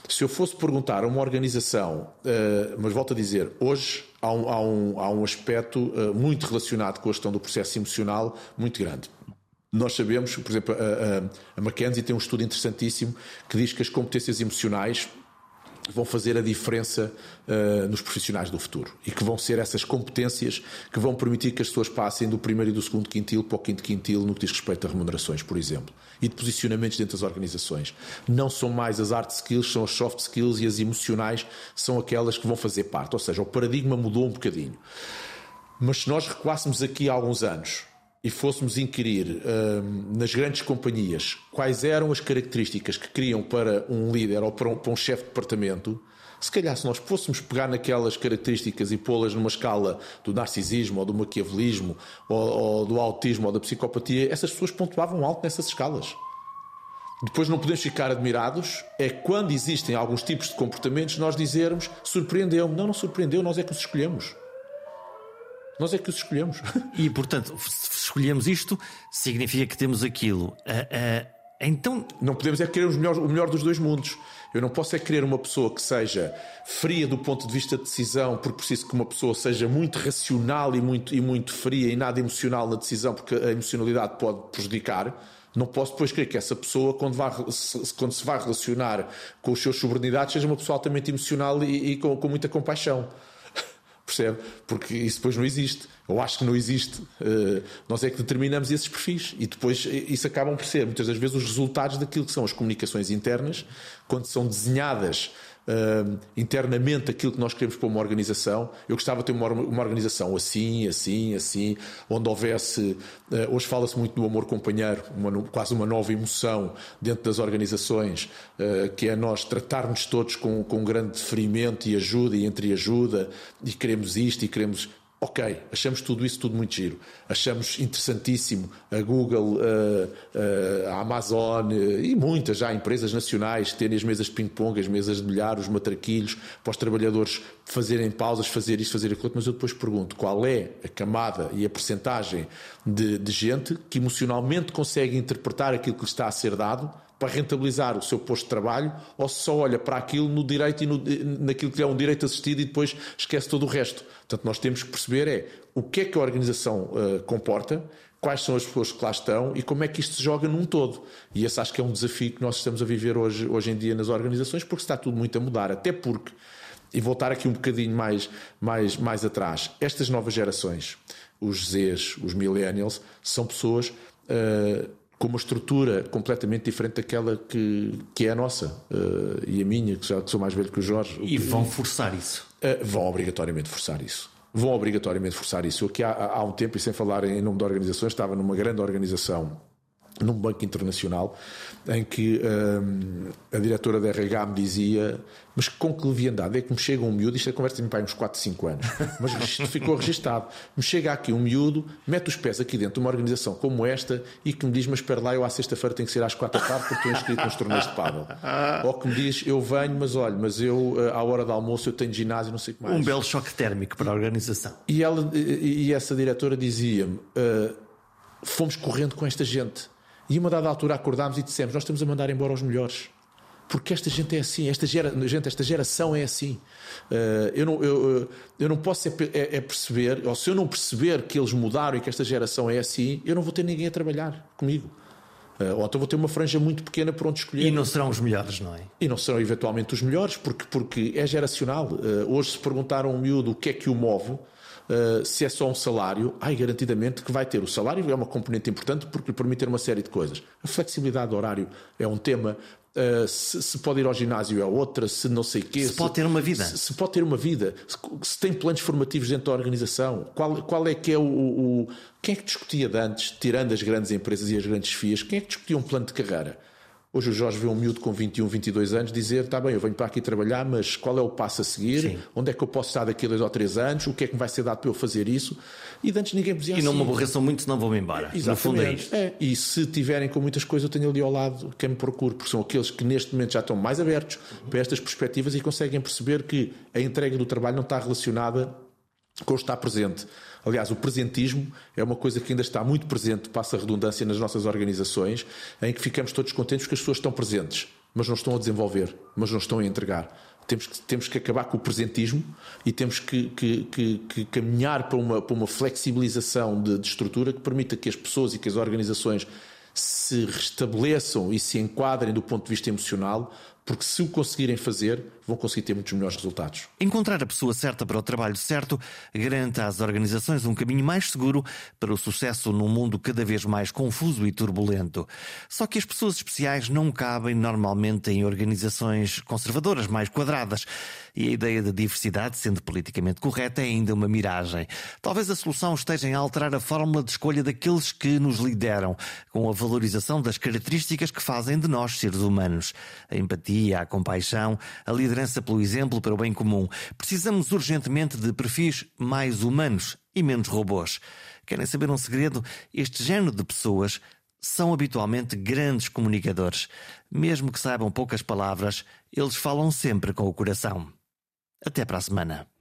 Se eu fosse perguntar a uma organização, uh, mas volto a dizer, hoje há um, há um, há um aspecto uh, muito relacionado com a questão do processo emocional muito grande. Nós sabemos, por exemplo, a, a, a McKinsey tem um estudo interessantíssimo que diz que as competências emocionais vão fazer a diferença uh, nos profissionais do futuro e que vão ser essas competências que vão permitir que as pessoas passem do primeiro e do segundo quintil para o quinto quintil no que diz respeito a remunerações, por exemplo, e de posicionamentos dentro das organizações. Não são mais as hard skills, são as soft skills, e as emocionais são aquelas que vão fazer parte. Ou seja, o paradigma mudou um bocadinho. Mas se nós recuássemos aqui há alguns anos e fôssemos inquirir uh, nas grandes companhias quais eram as características que queriam para um líder ou para um, para um chefe de departamento, se calhar se nós fôssemos pegar naquelas características e pô-las numa escala do narcisismo ou do maquiavelismo ou, ou do autismo ou da psicopatia, essas pessoas pontuavam alto nessas escalas. Depois não podemos ficar admirados, é quando existem alguns tipos de comportamentos nós dizermos, surpreendeu-me. Não, não surpreendeu, nós é que os escolhemos. Nós é que os escolhemos. E, portanto, se escolhemos isto, significa que temos aquilo. Uh, uh, então... Não podemos é querer os melhores, o melhor dos dois mundos. Eu não posso é querer uma pessoa que seja fria do ponto de vista de decisão, porque preciso que uma pessoa seja muito racional e muito, e muito fria e nada emocional na decisão, porque a emocionalidade pode prejudicar. Não posso depois crer que essa pessoa, quando, vai, quando se vai relacionar com os seus subordinados, seja uma pessoa altamente emocional e, e com, com muita compaixão. Percebe? Porque isso depois não existe. Eu acho que não existe. Uh, nós é que determinamos esses perfis. E depois isso acabam por ser, muitas das vezes, os resultados daquilo que são as comunicações internas, quando são desenhadas uh, internamente aquilo que nós queremos para uma organização. Eu gostava de ter uma, uma organização assim, assim, assim, onde houvesse... Uh, hoje fala-se muito do amor companheiro, uma, quase uma nova emoção dentro das organizações, uh, que é nós tratarmos todos com, com um grande ferimento e ajuda e entreajuda, e queremos isto e queremos... Ok, achamos tudo isso tudo muito giro, achamos interessantíssimo a Google, a, a Amazon e muitas já empresas nacionais terem as mesas de ping-pong, as mesas de bilhar, os matraquilhos, para os trabalhadores fazerem pausas, fazer isto, fazer aquilo, mas eu depois pergunto qual é a camada e a percentagem de, de gente que emocionalmente consegue interpretar aquilo que lhe está a ser dado para rentabilizar o seu posto de trabalho, ou se só olha para aquilo no direito e no, naquilo que é um direito assistido e depois esquece todo o resto. Portanto, nós temos que perceber é o que é que a organização uh, comporta, quais são as pessoas que lá estão e como é que isto se joga num todo. E esse acho que é um desafio que nós estamos a viver hoje, hoje em dia nas organizações, porque está tudo muito a mudar, até porque, e voltar aqui um bocadinho mais, mais, mais atrás, estas novas gerações, os Zs, os Millennials, são pessoas... Uh, com uma estrutura completamente diferente daquela que, que é a nossa uh, e a minha, que já sou mais velho que o Jorge. E vão forçar isso? Uh, vão obrigatoriamente forçar isso. Vão obrigatoriamente forçar isso. Eu aqui há, há um tempo, e sem falar em nome de organizações, estava numa grande organização, num banco internacional, em que uh, a diretora da R H me dizia: mas com que leviandade é que me chega um miúdo, isto é conversa de meu pai uns quatro, cinco anos, mas isto ficou registado, me chega aqui um miúdo, mete os pés aqui dentro de uma organização como esta e que me diz: mas espera lá, eu à sexta-feira tenho que ser às quatro da tarde porque estou inscrito nos torneios de pádel. Ou que me diz: eu venho, mas olha, mas eu à hora do almoço eu tenho ginásio, não sei o que mais. Um belo choque térmico para a organização. E, ela, e essa diretora dizia-me: uh, fomos correndo com esta gente. E uma dada altura acordámos e dissemos: nós estamos a mandar embora os melhores, porque esta gente é assim, esta, gera, gente, esta geração é assim. Uh, eu, não, eu, eu não posso é, é, é perceber, ou se eu não perceber que eles mudaram e que esta geração é assim, eu não vou ter ninguém a trabalhar comigo. Uh, ou então vou ter uma franja muito pequena por onde escolher. E não serão os melhores, não é? E não serão eventualmente os melhores, porque, porque é geracional. Uh, hoje se perguntaram a um miúdo o que é que o move. Uh, se é só um salário, ai, garantidamente que vai ter. O salário é uma componente importante porque lhe permite ter uma série de coisas. A flexibilidade de horário é um tema. Uh, se, se pode ir ao ginásio é outra, se não sei o quê. Se, se pode ter uma vida. Se, se pode ter uma vida. Se, se tem planos formativos dentro da organização. Qual, qual é que é o, o, o... Quem é que discutia de antes, tirando as grandes empresas e as grandes F I As, quem é que discutia um plano de carreira? Hoje o Jorge vê um miúdo com vinte e um, vinte e dois anos dizer: está bem, eu venho para aqui trabalhar, mas qual é o passo a seguir? Sim. Onde é que eu posso estar daqui a dois ou três anos? O que é que me vai ser dado para eu fazer isso? E de antes ninguém me dizia e assim. E não me aborreçam muito, senão vou-me embora. Exatamente. No fundo é isto. É. E se tiverem com muitas coisas, eu tenho ali ao lado quem me procure, porque são aqueles que neste momento já estão mais abertos para estas perspectivas e conseguem perceber que a entrega do trabalho não está relacionada com o estar presente. Aliás, o presentismo é uma coisa que ainda está muito presente, passa a redundância, nas nossas organizações, em que ficamos todos contentes porque as pessoas estão presentes, mas não estão a desenvolver, mas não estão a entregar. Temos que, temos que acabar com o presentismo e temos que, que, que, que caminhar para uma, para uma flexibilização de, de estrutura que permita que as pessoas e que as organizações se restabeleçam e se enquadrem do ponto de vista emocional, porque se o conseguirem fazer, vão conseguir ter muitos melhores resultados. Encontrar a pessoa certa para o trabalho certo garante às organizações um caminho mais seguro para o sucesso num mundo cada vez mais confuso e turbulento. Só que as pessoas especiais não cabem normalmente em organizações conservadoras, mais quadradas, e a ideia de diversidade, sendo politicamente correta, é ainda uma miragem. Talvez a solução esteja em alterar a fórmula de escolha daqueles que nos lideram, com a valorização das características que fazem de nós seres humanos. A empatia, a compaixão, a liderança pelo exemplo para o bem comum. Precisamos urgentemente de perfis mais humanos e menos robôs. Querem saber um segredo? Este género de pessoas são habitualmente grandes comunicadores. Mesmo que saibam poucas palavras, eles falam sempre com o coração. Até para a semana.